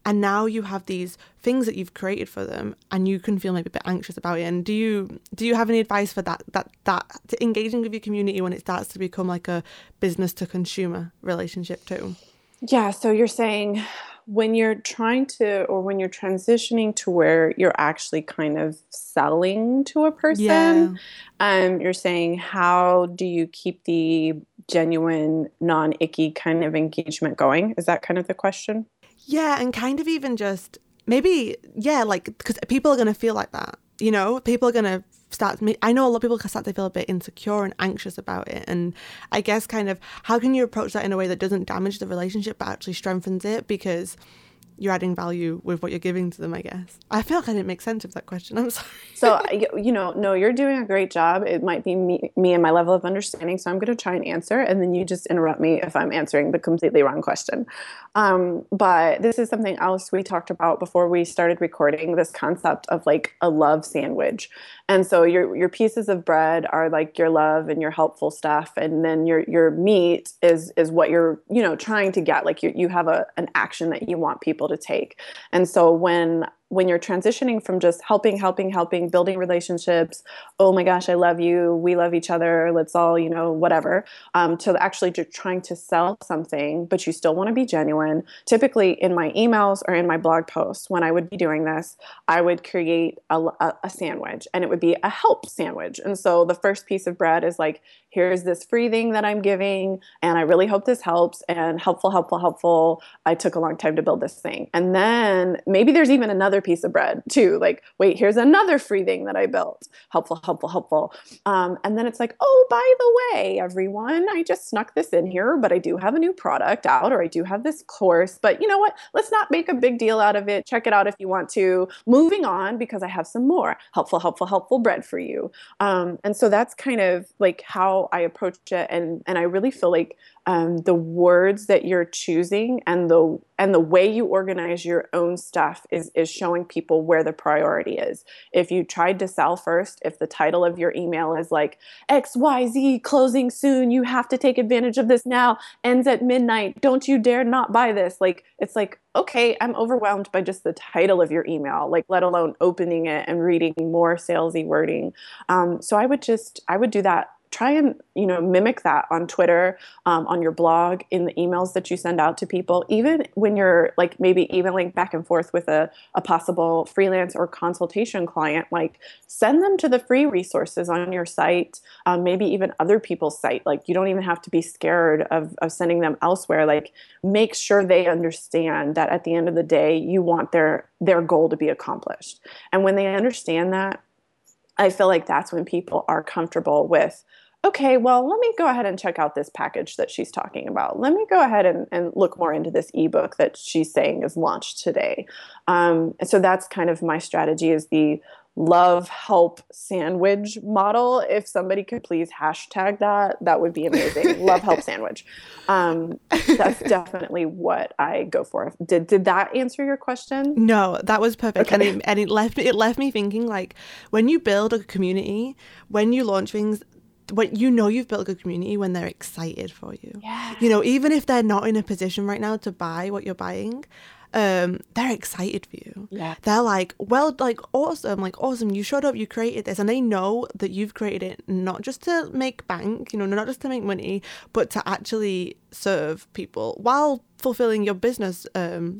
And now you have these things that you've created for them, and you can feel maybe a bit anxious about it. And do you do you have any advice for that, that, that to engaging with your community when it starts to become like a business to consumer relationship too? Yeah. So you're saying when you're trying to, or when you're transitioning to where you're actually kind of selling to a person, yeah. um, you're saying, how do you keep the genuine, non-icky kind of engagement going? Is that kind of the question? Yeah. And kind of even just maybe, yeah, like, because people are going to feel like that, you know, people are going to start, I know a lot of people can start to feel a bit insecure and anxious about it. And I guess kind of how can you approach that in a way that doesn't damage the relationship but actually strengthens it, because you're adding value with what you're giving to them, I guess. I feel like I didn't make sense of that question. I'm sorry. So, you know, no, you're doing a great job. It might be me, me and my level of understanding. So I'm going to try and answer, and then you just interrupt me if I'm answering the completely wrong question. Um, but this is something else we talked about before we started recording, this concept of like a love sandwich. And so your, your pieces of bread are like your love and your helpful stuff. And then your, your meat is, is what you're, you know, trying to get. Like you, you have a, an action that you want people to take. And so when when you're transitioning from just helping, helping, helping, building relationships, oh my gosh, I love you, we love each other, let's all, you know, whatever, um, to actually just trying to sell something, but you still want to be genuine. Typically in my emails or in my blog posts, when I would be doing this, I would create a, a, a sandwich, and it would be a help sandwich. And so the first piece of bread is like, here's this free thing that I'm giving, and I really hope this helps, and helpful, helpful, helpful, I took a long time to build this thing. And then maybe there's even another piece of bread too. Like, wait, here's another free thing that I built. Helpful, helpful, helpful. Um, and then it's like, oh, by the way, everyone, I just snuck this in here, but I do have a new product out, or I do have this course, but you know what? Let's not make a big deal out of it. Check it out if you want to. Moving on, because I have some more helpful, helpful, helpful bread for you. Um, and so that's kind of like how I approached it. And, and I really feel like Um, the words that you're choosing and the and the way you organize your own stuff is is showing people where the priority is. If you tried to sell first, if the title of your email is like X Y Z closing soon, you have to take advantage of this now, ends at midnight, don't you dare not buy this. Like, it's like, okay, I'm overwhelmed by just the title of your email, like let alone opening it and reading more salesy wording. Um, so I would just I would do that. try and, you know, mimic that on Twitter, um, on your blog, in the emails that you send out to people, even when you're like maybe emailing back and forth with a, a possible freelance or consultation client, like send them to the free resources on your site, um, maybe even other people's site. Like you don't even have to be scared of, of sending them elsewhere. Like make sure they understand that at the end of the day, you want their, their goal to be accomplished. And when they understand that, I feel like that's when people are comfortable with, okay, well, let me go ahead and check out this package that she's talking about. Let me go ahead and, and look more into this ebook that she's saying is launched today. Um, and so that's kind of my strategy, is the love help sandwich model. If somebody could please hashtag that, that would be amazing. Love help sandwich. Um, that's definitely what I go for. Did did that answer your question? No, that was perfect. Okay. And it, and it left it left me thinking, like, when you build a community, when you launch things, when you know you've built a good community, when they're excited for you. Yeah. You know, even if they're not in a position right now to buy what you're buying, um they're excited for you. Yeah, they're like, well, like, awesome, like, awesome, you showed up, you created this. And they know that you've created it not just to make bank, you know, not just to make money, but to actually serve people while fulfilling your business, um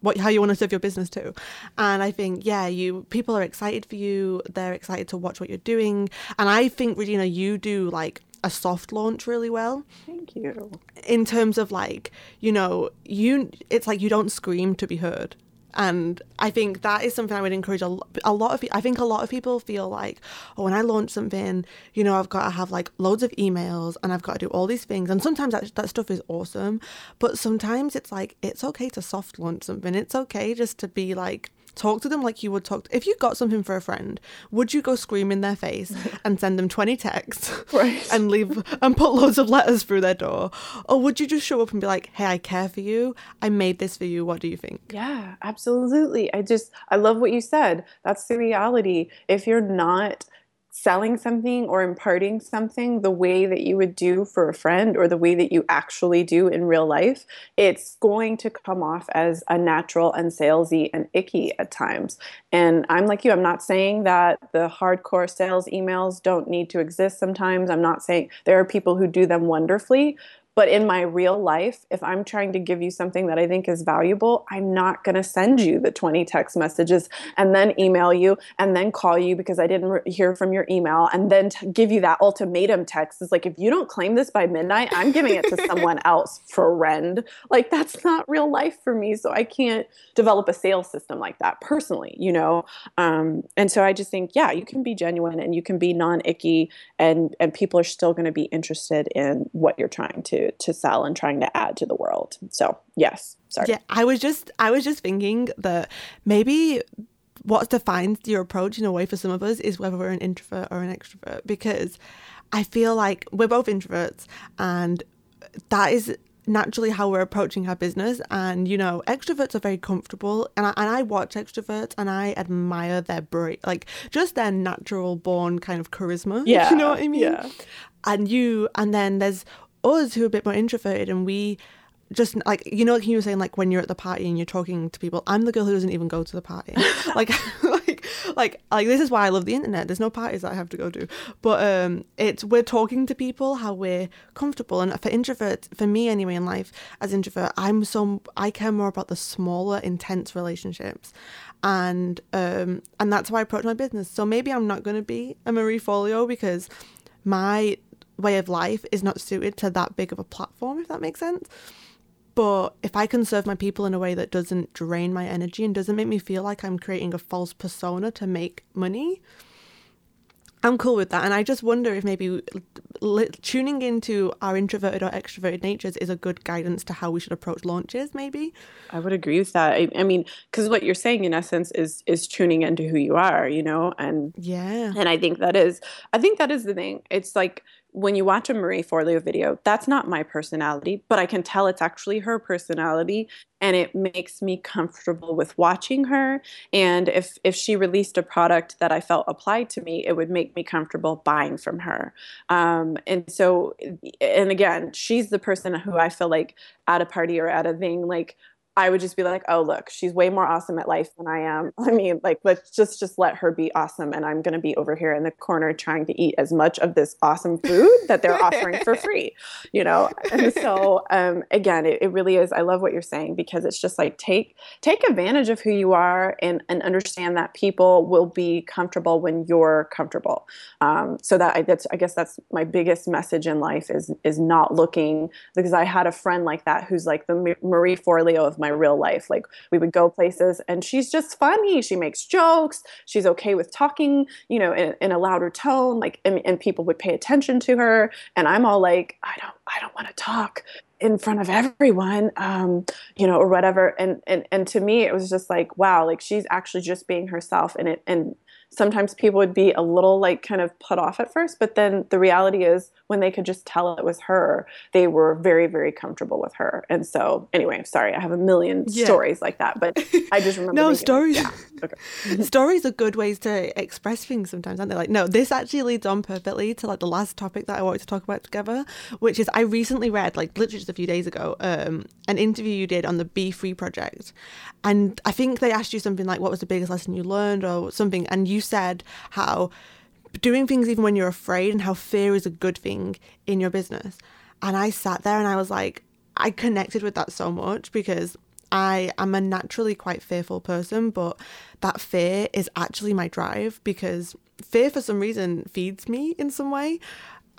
what how you want to serve your business too. And I think, yeah, you people are excited for you, they're excited to watch what you're doing. And I think, Regina, you do like a soft launch really well. Thank you. In terms of like, you know, you it's like you don't scream to be heard. And I think that is something I would encourage a, a lot of I think a lot of people feel like, oh, when I launch something, you know, I've got to have like loads of emails and I've got to do all these things. And sometimes that, that stuff is awesome, but sometimes it's like, it's okay to soft launch something. It's okay just to be like, talk to them like you would talk to, if you got something for a friend, would you go scream in their face and send them twenty texts, right, and leave and put loads of letters through their door? Or would you just show up and be like, hey, I care for you, I made this for you, what do you think? Yeah, absolutely. I just I love what you said. That's the reality. If you're not selling something or imparting something the way that you would do for a friend, or the way that you actually do in real life, it's going to come off as unnatural and salesy and icky at times. And I'm like you, I'm not saying that the hardcore sales emails don't need to exist sometimes. I'm not saying there are people who do them wonderfully. But in my real life, if I'm trying to give you something that I think is valuable, I'm not going to send you the twenty text messages and then email you and then call you because I didn't re- hear from your email and then t- give you that ultimatum text. It's like, if you don't claim this by midnight, I'm giving it to someone else, friend. Like, that's not real life for me. So I can't develop a sales system like that personally, you know? Um, and so I just think, yeah, you can be genuine and you can be non-icky, and, and people are still going to be interested in what you're trying to to sell and trying to add to the world. So yes, sorry. Yeah, I was just I was just thinking that maybe what defines your approach in a way for some of us is whether we're an introvert or an extrovert, because I feel like we're both introverts, and that is naturally how we're approaching our business. And, you know, extroverts are very comfortable, and I, and I watch extroverts and I admire their brain, like just their natural born kind of charisma. Yeah, you know what I mean? Yeah. And you and then there's us who are a bit more introverted, and we just like, you know, like you were saying, like when you're at the party and you're talking to people, I'm the girl who doesn't even go to the party. like like like like this is why I love the internet. There's no parties that I have to go to, but um it's we're talking to people how we're comfortable. And for introverts, for me anyway, in life as introvert, I'm so I care more about the smaller intense relationships, and um and that's how I approach my business. So maybe I'm not going to be a Marie Forleo because my way of life is not suited to that big of a platform, if that makes sense. But if I can serve my people in a way that doesn't drain my energy and doesn't make me feel like I'm creating a false persona to make money, I'm cool with that. And I just wonder if maybe li- tuning into our introverted or extroverted natures is a good guidance to how we should approach launches, maybe. I would agree with that. I, I mean, because what you're saying in essence is is tuning into who you are, you know? And yeah. And I think that is, I think that is the thing. It's like, when you watch a Marie Forleo video, that's not my personality, but I can tell it's actually her personality, and it makes me comfortable with watching her. And if if she released a product that I felt applied to me, it would make me comfortable buying from her. Um, and so, and again, she's the person who I feel like at a party or at a thing, like, I would just be like, oh, look, she's way more awesome at life than I am. I mean, like, let's just, just let her be awesome. And I'm going to be over here in the corner trying to eat as much of this awesome food that they're offering for free, you know? And so, um, again, it, it really is. I love what you're saying, because it's just like, take, take advantage of who you are, and, and understand that people will be comfortable when you're comfortable. Um, so that I, that's, I guess that's my biggest message in life is, is not looking, because I had a friend like that, who's like the Marie Forleo of my real life. Like, we would go places and she's just funny. She makes jokes. She's okay with talking, you know, in, in a louder tone, like, and, and people would pay attention to her. And I'm all like, I don't, I don't want to talk in front of everyone, um, you know, or whatever. And, and, and to me, it was just like, wow, like, she's actually just being herself. And it, and sometimes people would be a little like kind of put off at first, but then the reality is when they could just tell it was her, they were very, very comfortable with her. And so anyway, sorry, I have a million yeah. stories like that, but I just remember. no, thinking, stories. Yeah. Okay. Stories are good ways to express things sometimes, aren't they? Like, no, this actually leads on perfectly to like the last topic that I wanted to talk about together, which is I recently read, like literally just a few days ago, um, an interview you did on the Be Free project. And I think they asked you something like, what was the biggest lesson you learned or something? And you You said how doing things even when you're afraid, and how fear is a good thing in your business. And I sat there and I was like, I connected with that so much, because I am a naturally quite fearful person, but that fear is actually my drive, because fear for some reason feeds me in some way.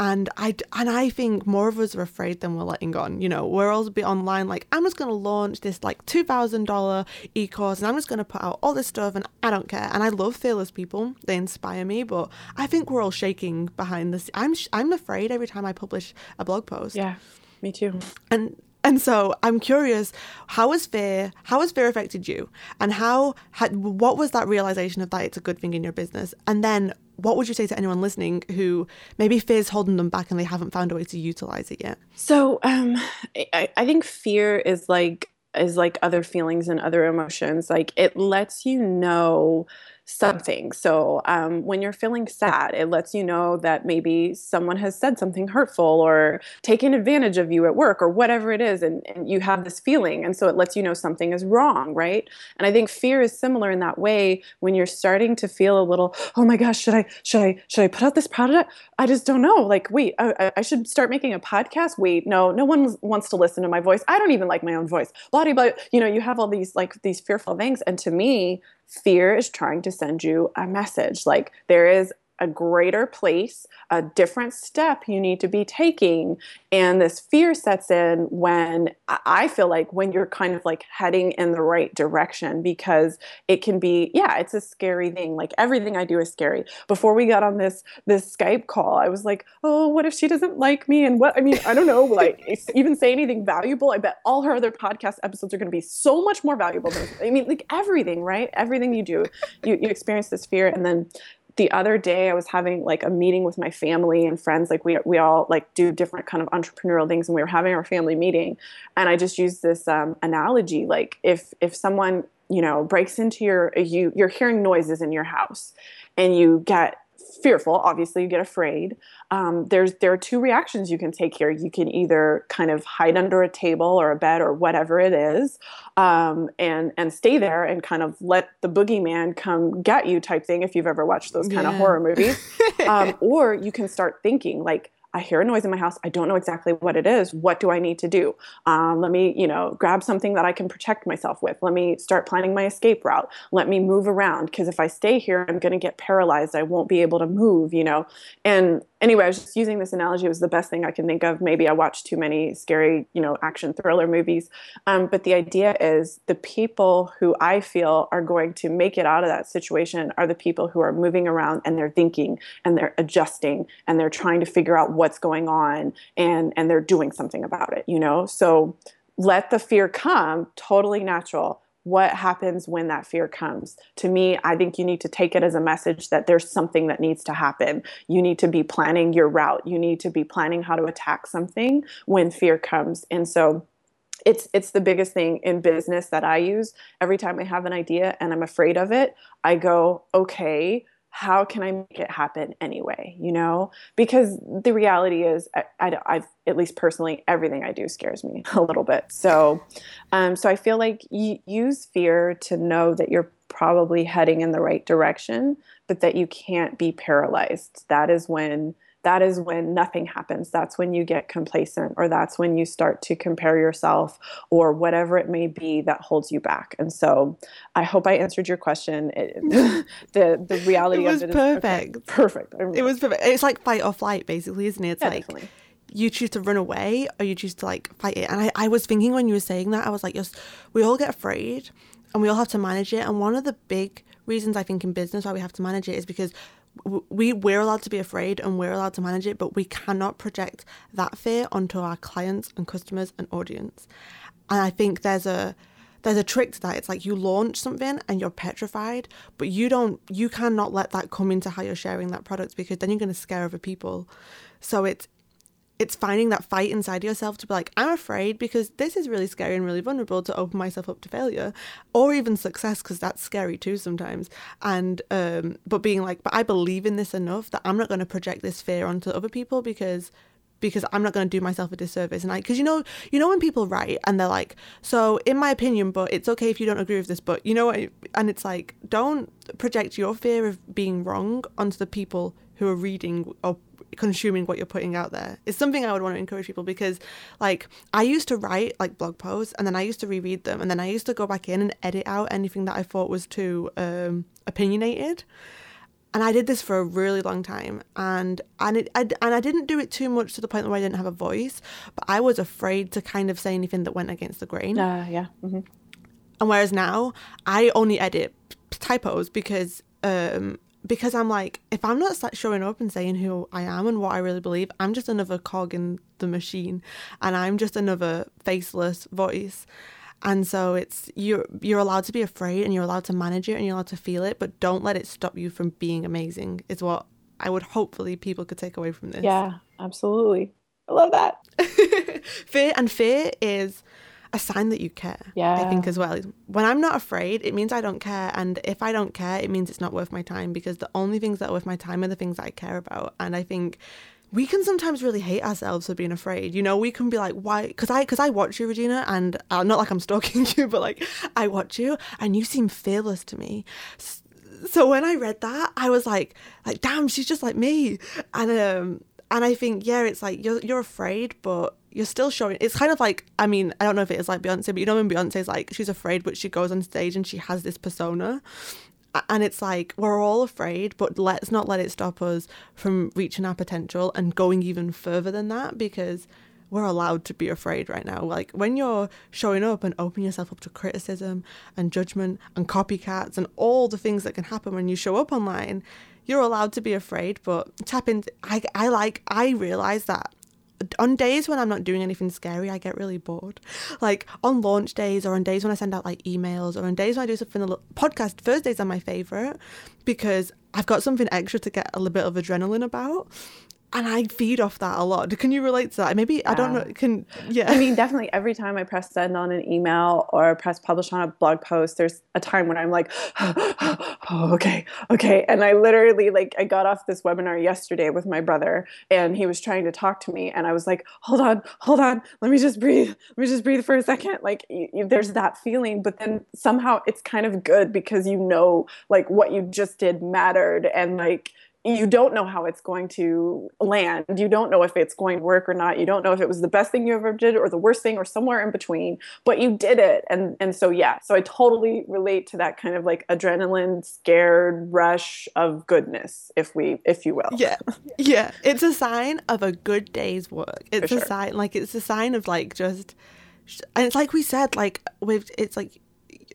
And I, and I think more of us are afraid than we're letting on. You know, we're all a bit online like, I'm just going to launch this like two thousand dollars e-course and I'm just going to put out all this stuff and I don't care. And I love fearless people. They inspire me. But I think we're all shaking behind this. I'm I'm afraid every time I publish a blog post. Yeah, me too. And and so I'm curious, how has fear, how has fear affected you? And how, how what was that realization of that it's a good thing in your business? And then what would you say to anyone listening who maybe fear's holding them back and they haven't found a way to utilize it yet? So um, I, I think fear is like is like other feelings and other emotions. Like, it lets you know something. So um, when you're feeling sad, it lets you know that maybe someone has said something hurtful or taken advantage of you at work or whatever it is, and, and you have this feeling. And so it lets you know something is wrong, right? And I think fear is similar in that way. When you're starting to feel a little, oh my gosh, should I, should I, should I put out this product? I just don't know. Like, wait, I, I should start making a podcast. Wait, no, no one wants to listen to my voice. I don't even like my own voice. Blah, blah, blah. You know, you have all these like these fearful things. And to me, fear is trying to send you a message. Like, there is a greater place, a different step you need to be taking. And this fear sets in when I feel like when you're kind of like heading in the right direction, because it can be, yeah, it's a scary thing. Like, everything I do is scary. Before we got on this, this Skype call, I was like, oh, what if she doesn't like me? And what, I mean, I don't know, like even say anything valuable. I bet all her other podcast episodes are going to be so much more valuable than, I mean, like everything, right? Everything you do, you, you experience this fear. And then the other day I was having like a meeting with my family and friends. Like we we all like do different kind of entrepreneurial things, and we were having our family meeting, and I just used this um, analogy. Like if if someone, you know, breaks into your, you, you're hearing noises in your house and you get fearful, obviously you get afraid. Um, there's, there are two reactions you can take here. You can either kind of hide under a table or a bed or whatever it is, um, and, and stay there and kind of let the boogeyman come get you type thing. If you've ever watched those kind yeah. of horror movies, um, or you can start thinking like, I hear a noise in my house. I don't know exactly what it is. What do I need to do? Um, let me, you know, grab something that I can protect myself with. Let me start planning my escape route. Let me move around, because if I stay here, I'm going to get paralyzed. I won't be able to move, you know. And anyway, I was just using this analogy. It was the best thing I can think of. Maybe I watched too many scary, you know, action thriller movies. Um, but the idea is the people who I feel are going to make it out of that situation are the people who are moving around, and they're thinking and they're adjusting and they're trying to figure out what's going on, and, and they're doing something about it, you know? So let the fear come, totally natural. What happens when that fear comes? To me, I think you need to take it as a message that there's something that needs to happen. You need to be planning your route. You need to be planning how to attack something when fear comes. And so it's, it's the biggest thing in business that I use. Every time I have an idea and I'm afraid of it, I go, okay, how can I make it happen anyway? You know, because the reality is I, I, I've, at least personally, everything I do scares me a little bit. So, um, so I feel like you use fear to know that you're probably heading in the right direction, but that you can't be paralyzed. That is when, that is when nothing happens. That's when you get complacent, or that's when you start to compare yourself or whatever it may be that holds you back. And so I hope I answered your question. It, the the reality it was of it perfect. Is perfect. Perfect. It was perfect. It's like fight or flight, basically, isn't it? It's yeah, like definitely. You choose to run away or you choose to like fight it. And I, I was thinking when you were saying that, I was like, yes, we all get afraid and we all have to manage it. And one of the big reasons I think in business why we have to manage it is because we we're allowed to be afraid and we're allowed to manage it, but we cannot project that fear onto our clients and customers and audience. And I think there's a there's a trick to that. It's like you launch something and you're petrified, but you don't you cannot let that come into how you're sharing that product, because then you're going to scare other people. So it's it's finding that fight inside yourself to be like, I'm afraid because this is really scary and really vulnerable to open myself up to failure, or even success, because that's scary too sometimes. And um, but being like, but I believe in this enough that I'm not going to project this fear onto other people, because because I'm not going to do myself a disservice. And like, because you know, you know when people write and they're like, so in my opinion, but it's okay if you don't agree with this, but you know what? And it's like, don't project your fear of being wrong onto the people who are reading or consuming what you're putting out there. It's something I would want to encourage people, because like I used to write like blog posts and then I used to reread them and then I used to go back in and edit out anything that I thought was too um, opinionated. And I did this for a really long time, and and it I, and I didn't do it too much to the point where I didn't have a voice, but I was afraid to kind of say anything that went against the grain. Uh, yeah. Mm-hmm. And whereas now I only edit typos because um Because I'm like, if I'm not showing up and saying who I am and what I really believe, I'm just another cog in the machine, and I'm just another faceless voice. And so it's you're you're allowed to be afraid, and you're allowed to manage it, and you're allowed to feel it, but don't let it stop you from being amazing, is what I would hopefully people could take away from this. Yeah, absolutely. I love that. Fear and fear is a sign that you care. Yeah, I think as well. When I'm not afraid, it means I don't care. And if I don't care, it means it's not worth my time, because the only things that are worth my time are the things that I care about. And I think we can sometimes really hate ourselves for being afraid. You know, we can be like, why? Because I, because I watch you, Regina, and uh, not like I'm stalking you, but like I watch you and you seem fearless to me. So when I read that, I was like, like, damn, she's just like me. And, um, and I think, yeah, it's like you're you're afraid, but you're still showing. It's kind of like, I mean, I don't know if it is like Beyonce, but you know when Beyonce's like, she's afraid, but she goes on stage and she has this persona. And it's like, we're all afraid, but let's not let it stop us from reaching our potential and going even further than that, because we're allowed to be afraid right now. Like when you're showing up and opening yourself up to criticism and judgment and copycats and all the things that can happen when you show up online, you're allowed to be afraid, but tap into, I, I like, I realize that on days when I'm not doing anything scary, I get really bored. Like on launch days, or on days when I send out like emails, or on days when I do something, podcast Thursdays are my favorite, because I've got something extra to get a little bit of adrenaline about. And I feed off that a lot. Can you relate to that? Maybe, yeah. I don't know, can, yeah. I mean, definitely every time I press send on an email or press publish on a blog post, there's a time when I'm like, oh, okay, okay. And I literally, like, I got off this webinar yesterday with my brother, and he was trying to talk to me, and I was like, hold on, hold on, let me just breathe, let me just breathe for a second. Like, you, you, there's that feeling, but then somehow it's kind of good, because you know, like, what you just did mattered, and like, you don't know how it's going to land. You don't know if it's going to work or not. You don't know if it was the best thing you ever did or the worst thing or somewhere in between, but you did it. And and so, yeah, so I totally relate to that kind of like adrenaline, scared rush of goodness, if we, if you will. Yeah. Yeah. It's a sign of a good day's work. It's For a sure. sign, like it's a sign of like just, and it's like we said, like with, it's like,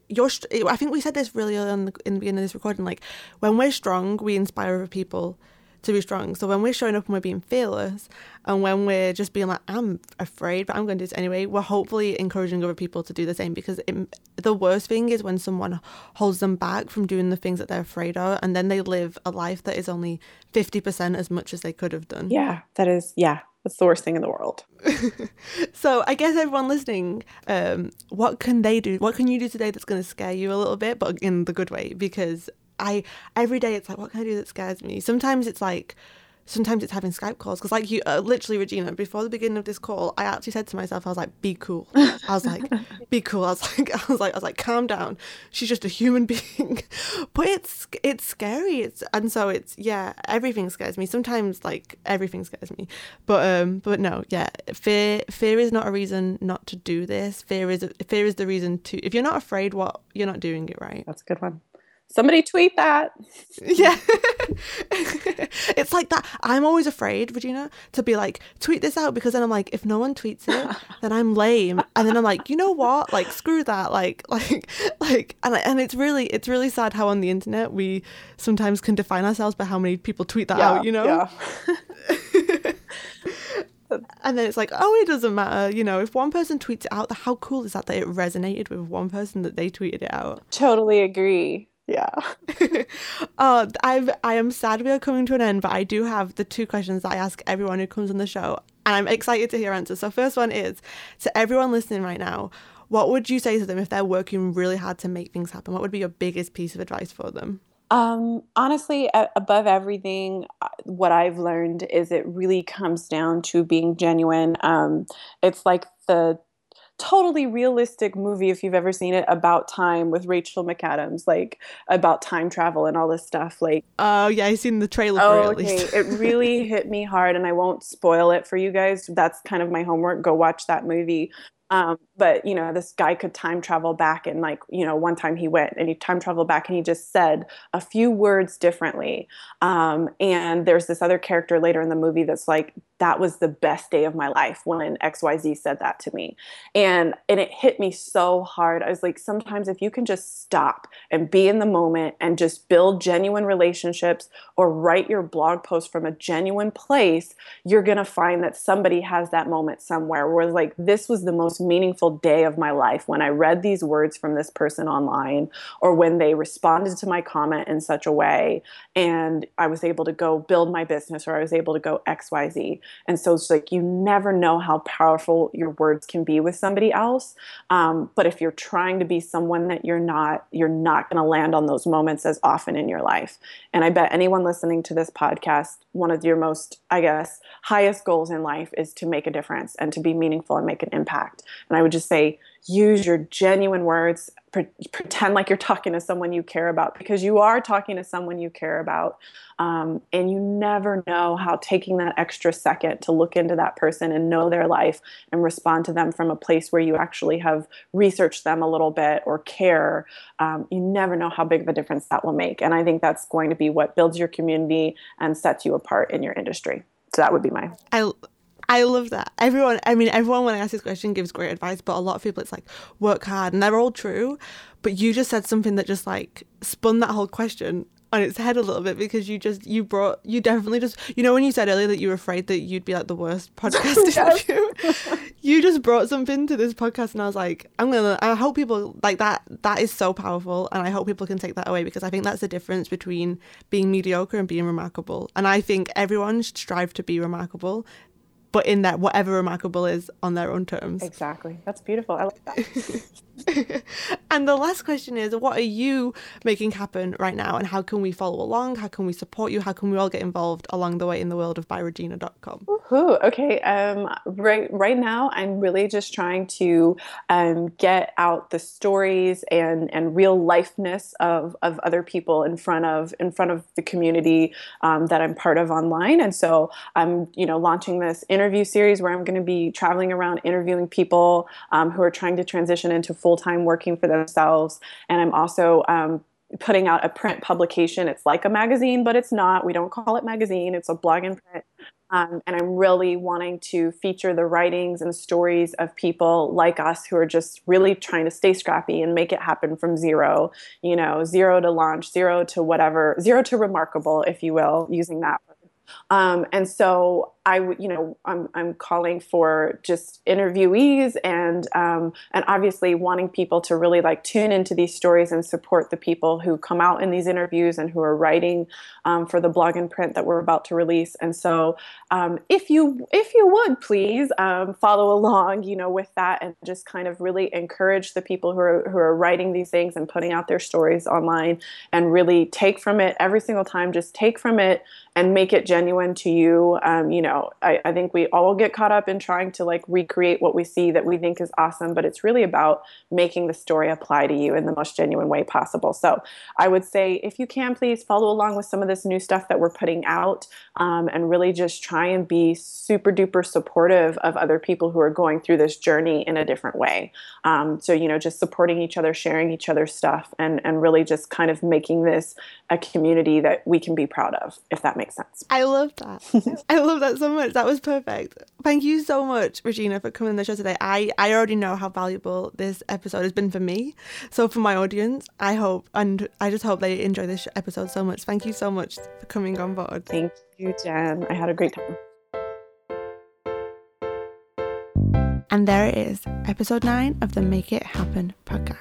You're, I think we said this really early in the, in the beginning of this recording, like when we're strong, we inspire other people to be strong. So when we're showing up and we're being fearless, and when we're just being like, I'm afraid, but I'm going to do this anyway, we're hopefully encouraging other people to do the same, because it, the worst thing is when someone holds them back from doing the things that they're afraid of, and then they live a life that is only fifty percent as much as they could have done. Yeah, that is, yeah. That's the worst thing in the world. So I guess everyone listening, um, what can they do? What can you do today that's going to scare you a little bit, but in the good way? Because I every day it's like, what can I do that scares me? Sometimes it's like, sometimes it's having Skype calls, because like you uh, literally, Regina, before the beginning of this call, I actually said to myself, I was like, be cool. I was like, be cool. I was like, I was like, I was like, calm down. She's just a human being. But it's it's scary. It's and so it's yeah, everything scares me. Sometimes like everything scares me. But um, but no, yeah, fear fear is not a reason not to do this. Fear is fear is the reason to. If you're not afraid, what you're not doing it right. That's a good one. Somebody tweet that. Yeah. It's like that. I'm always afraid, Regina, to be like, tweet this out, because then I'm like, if no one tweets it, then I'm lame. And then I'm like, you know what? Like, screw that. Like, like, like, and and it's really, it's really sad how on the internet we sometimes can define ourselves by how many people tweet that yeah, out, you know? Yeah. And then it's like, oh, it doesn't matter. You know, if one person tweets it out, how cool is that that it resonated with one person that they tweeted it out? Totally agree. Yeah. uh, I've, I am sad we are coming to an end, but I do have the two questions that I ask everyone who comes on the show, and I'm excited to hear answers. So first one is, to everyone listening right now, what would you say to them if they're working really hard to make things happen? What would be your biggest piece of advice for them? Um, honestly, a- above everything, what I've learned is it really comes down to being genuine. Um, it's like the totally realistic movie, if you've ever seen it, About Time with Rachel McAdams, like about time travel and all this stuff. Like, oh yeah, I've seen the trailer. Oh, for it, okay. It really hit me hard, and I won't spoil it for you guys. That's kind of my homework. Go watch that movie. Um, but you know, this guy could time travel back, and like, you know, one time he went and he time traveled back and he just said a few words differently. Um, and there's this other character later in the movie that's like, that was the best day of my life when X Y Z said that to me. And, and it hit me so hard. I was like, sometimes if you can just stop and be in the moment and just build genuine relationships or write your blog post from a genuine place, you're going to find that somebody has that moment somewhere where like, this was the most meaningful day of my life when I read these words from this person online, or when they responded to my comment in such a way and I was able to go build my business, or I was able to go X Y Z. And so it's like, you never know how powerful your words can be with somebody else. Um, but if you're trying to be someone that you're not, you're not going to land on those moments as often in your life. And I bet anyone listening to this podcast, one of your most, I guess, highest goals in life is to make a difference and to be meaningful and make an impact. And I would just say, use your genuine words, pre- pretend like you're talking to someone you care about, because you are talking to someone you care about. Um, and you never know how taking that extra second to look into that person and know their life and respond to them from a place where you actually have researched them a little bit or care, um, you never know how big of a difference that will make. And I think that's going to be what builds your community and sets you apart in your industry. So that would be my... I- I love that. Everyone, I mean, everyone when I ask this question gives great advice, but a lot of people, it's like, work hard, and they're all true. But you just said something that just like spun that whole question on its head a little bit, because you just, you brought, you definitely just, you know, when you said earlier that you were afraid that you'd be like the worst podcast interview, you just brought something to this podcast, and I was like, I'm gonna, I hope people like that, that is so powerful, and I hope people can take that away, because I think that's the difference between being mediocre and being remarkable. And I think everyone should strive to be remarkable, but in that whatever remarkable is on their own terms. Exactly. That's beautiful. I like that. And the last question is, what are you making happen right now, and how can we follow along? How can we support you? How can we all get involved along the way in the world of by regina dot com? Ooh, okay. Um, right, right now, I'm really just trying to um, get out the stories and, and real lifeness of, of other people in front of in front of the community um, that I'm part of online. And so I'm, you know, launching this interview interview series where I'm going to be traveling around interviewing people um, who are trying to transition into full-time working for themselves. And I'm also um, putting out a print publication. It's like a magazine, but it's not. We don't call it magazine. It's a blog and print. Um, and I'm really wanting to feature the writings and stories of people like us who are just really trying to stay scrappy and make it happen from zero, you know, zero to launch, zero to whatever, zero to remarkable, if you will, using that word. Um, and so I would, you know, I'm I'm calling for just interviewees and um, and obviously wanting people to really like tune into these stories and support the people who come out in these interviews and who are writing um, for the blog and print that we're about to release. And so, um, if you if you would please um, follow along, you know, with that and just kind of really encourage the people who are who are writing these things and putting out their stories online and really take from it every single time. Just take from it and make it genuine to you. Um, you know. I, I think we all get caught up in trying to like recreate what we see that we think is awesome, but it's really about making the story apply to you in the most genuine way possible. So I would say if you can, please follow along with some of this new stuff that we're putting out um, and really just try and be super duper supportive of other people who are going through this journey in a different way. Um, so, you know, just supporting each other, sharing each other's stuff and, and really just kind of making this a community that we can be proud of, if that makes sense. I love that. I love that so much. That was perfect. Thank you so much, Regina, for coming on the show today. I, I already know how valuable this episode has been for me. So for my audience, I hope, and I just hope they enjoy this episode so much. Thank you so much for coming on board. Thank you, Jen. I had a great time. And there it is, episode nine of the Make It Happen podcast.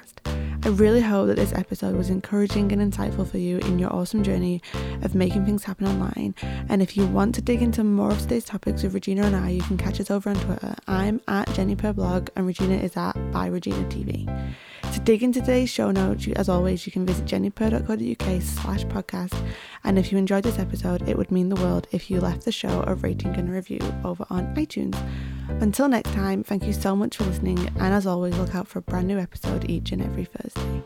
I really hope that this episode was encouraging and insightful for you in your awesome journey of making things happen online. And if you want to dig into more of today's topics with Regina and I, you can catch us over on Twitter. I'm at Jennypur Blog and Regina is at ByRegina T V. To dig into today's show notes, you, as always, you can visit jennypur dot co dot uk slash podcast. And if you enjoyed this episode, it would mean the world if you left the show a rating and review over on iTunes. Until next time, thank you so much for listening. And as always, look out for a brand new episode each and every Thursday.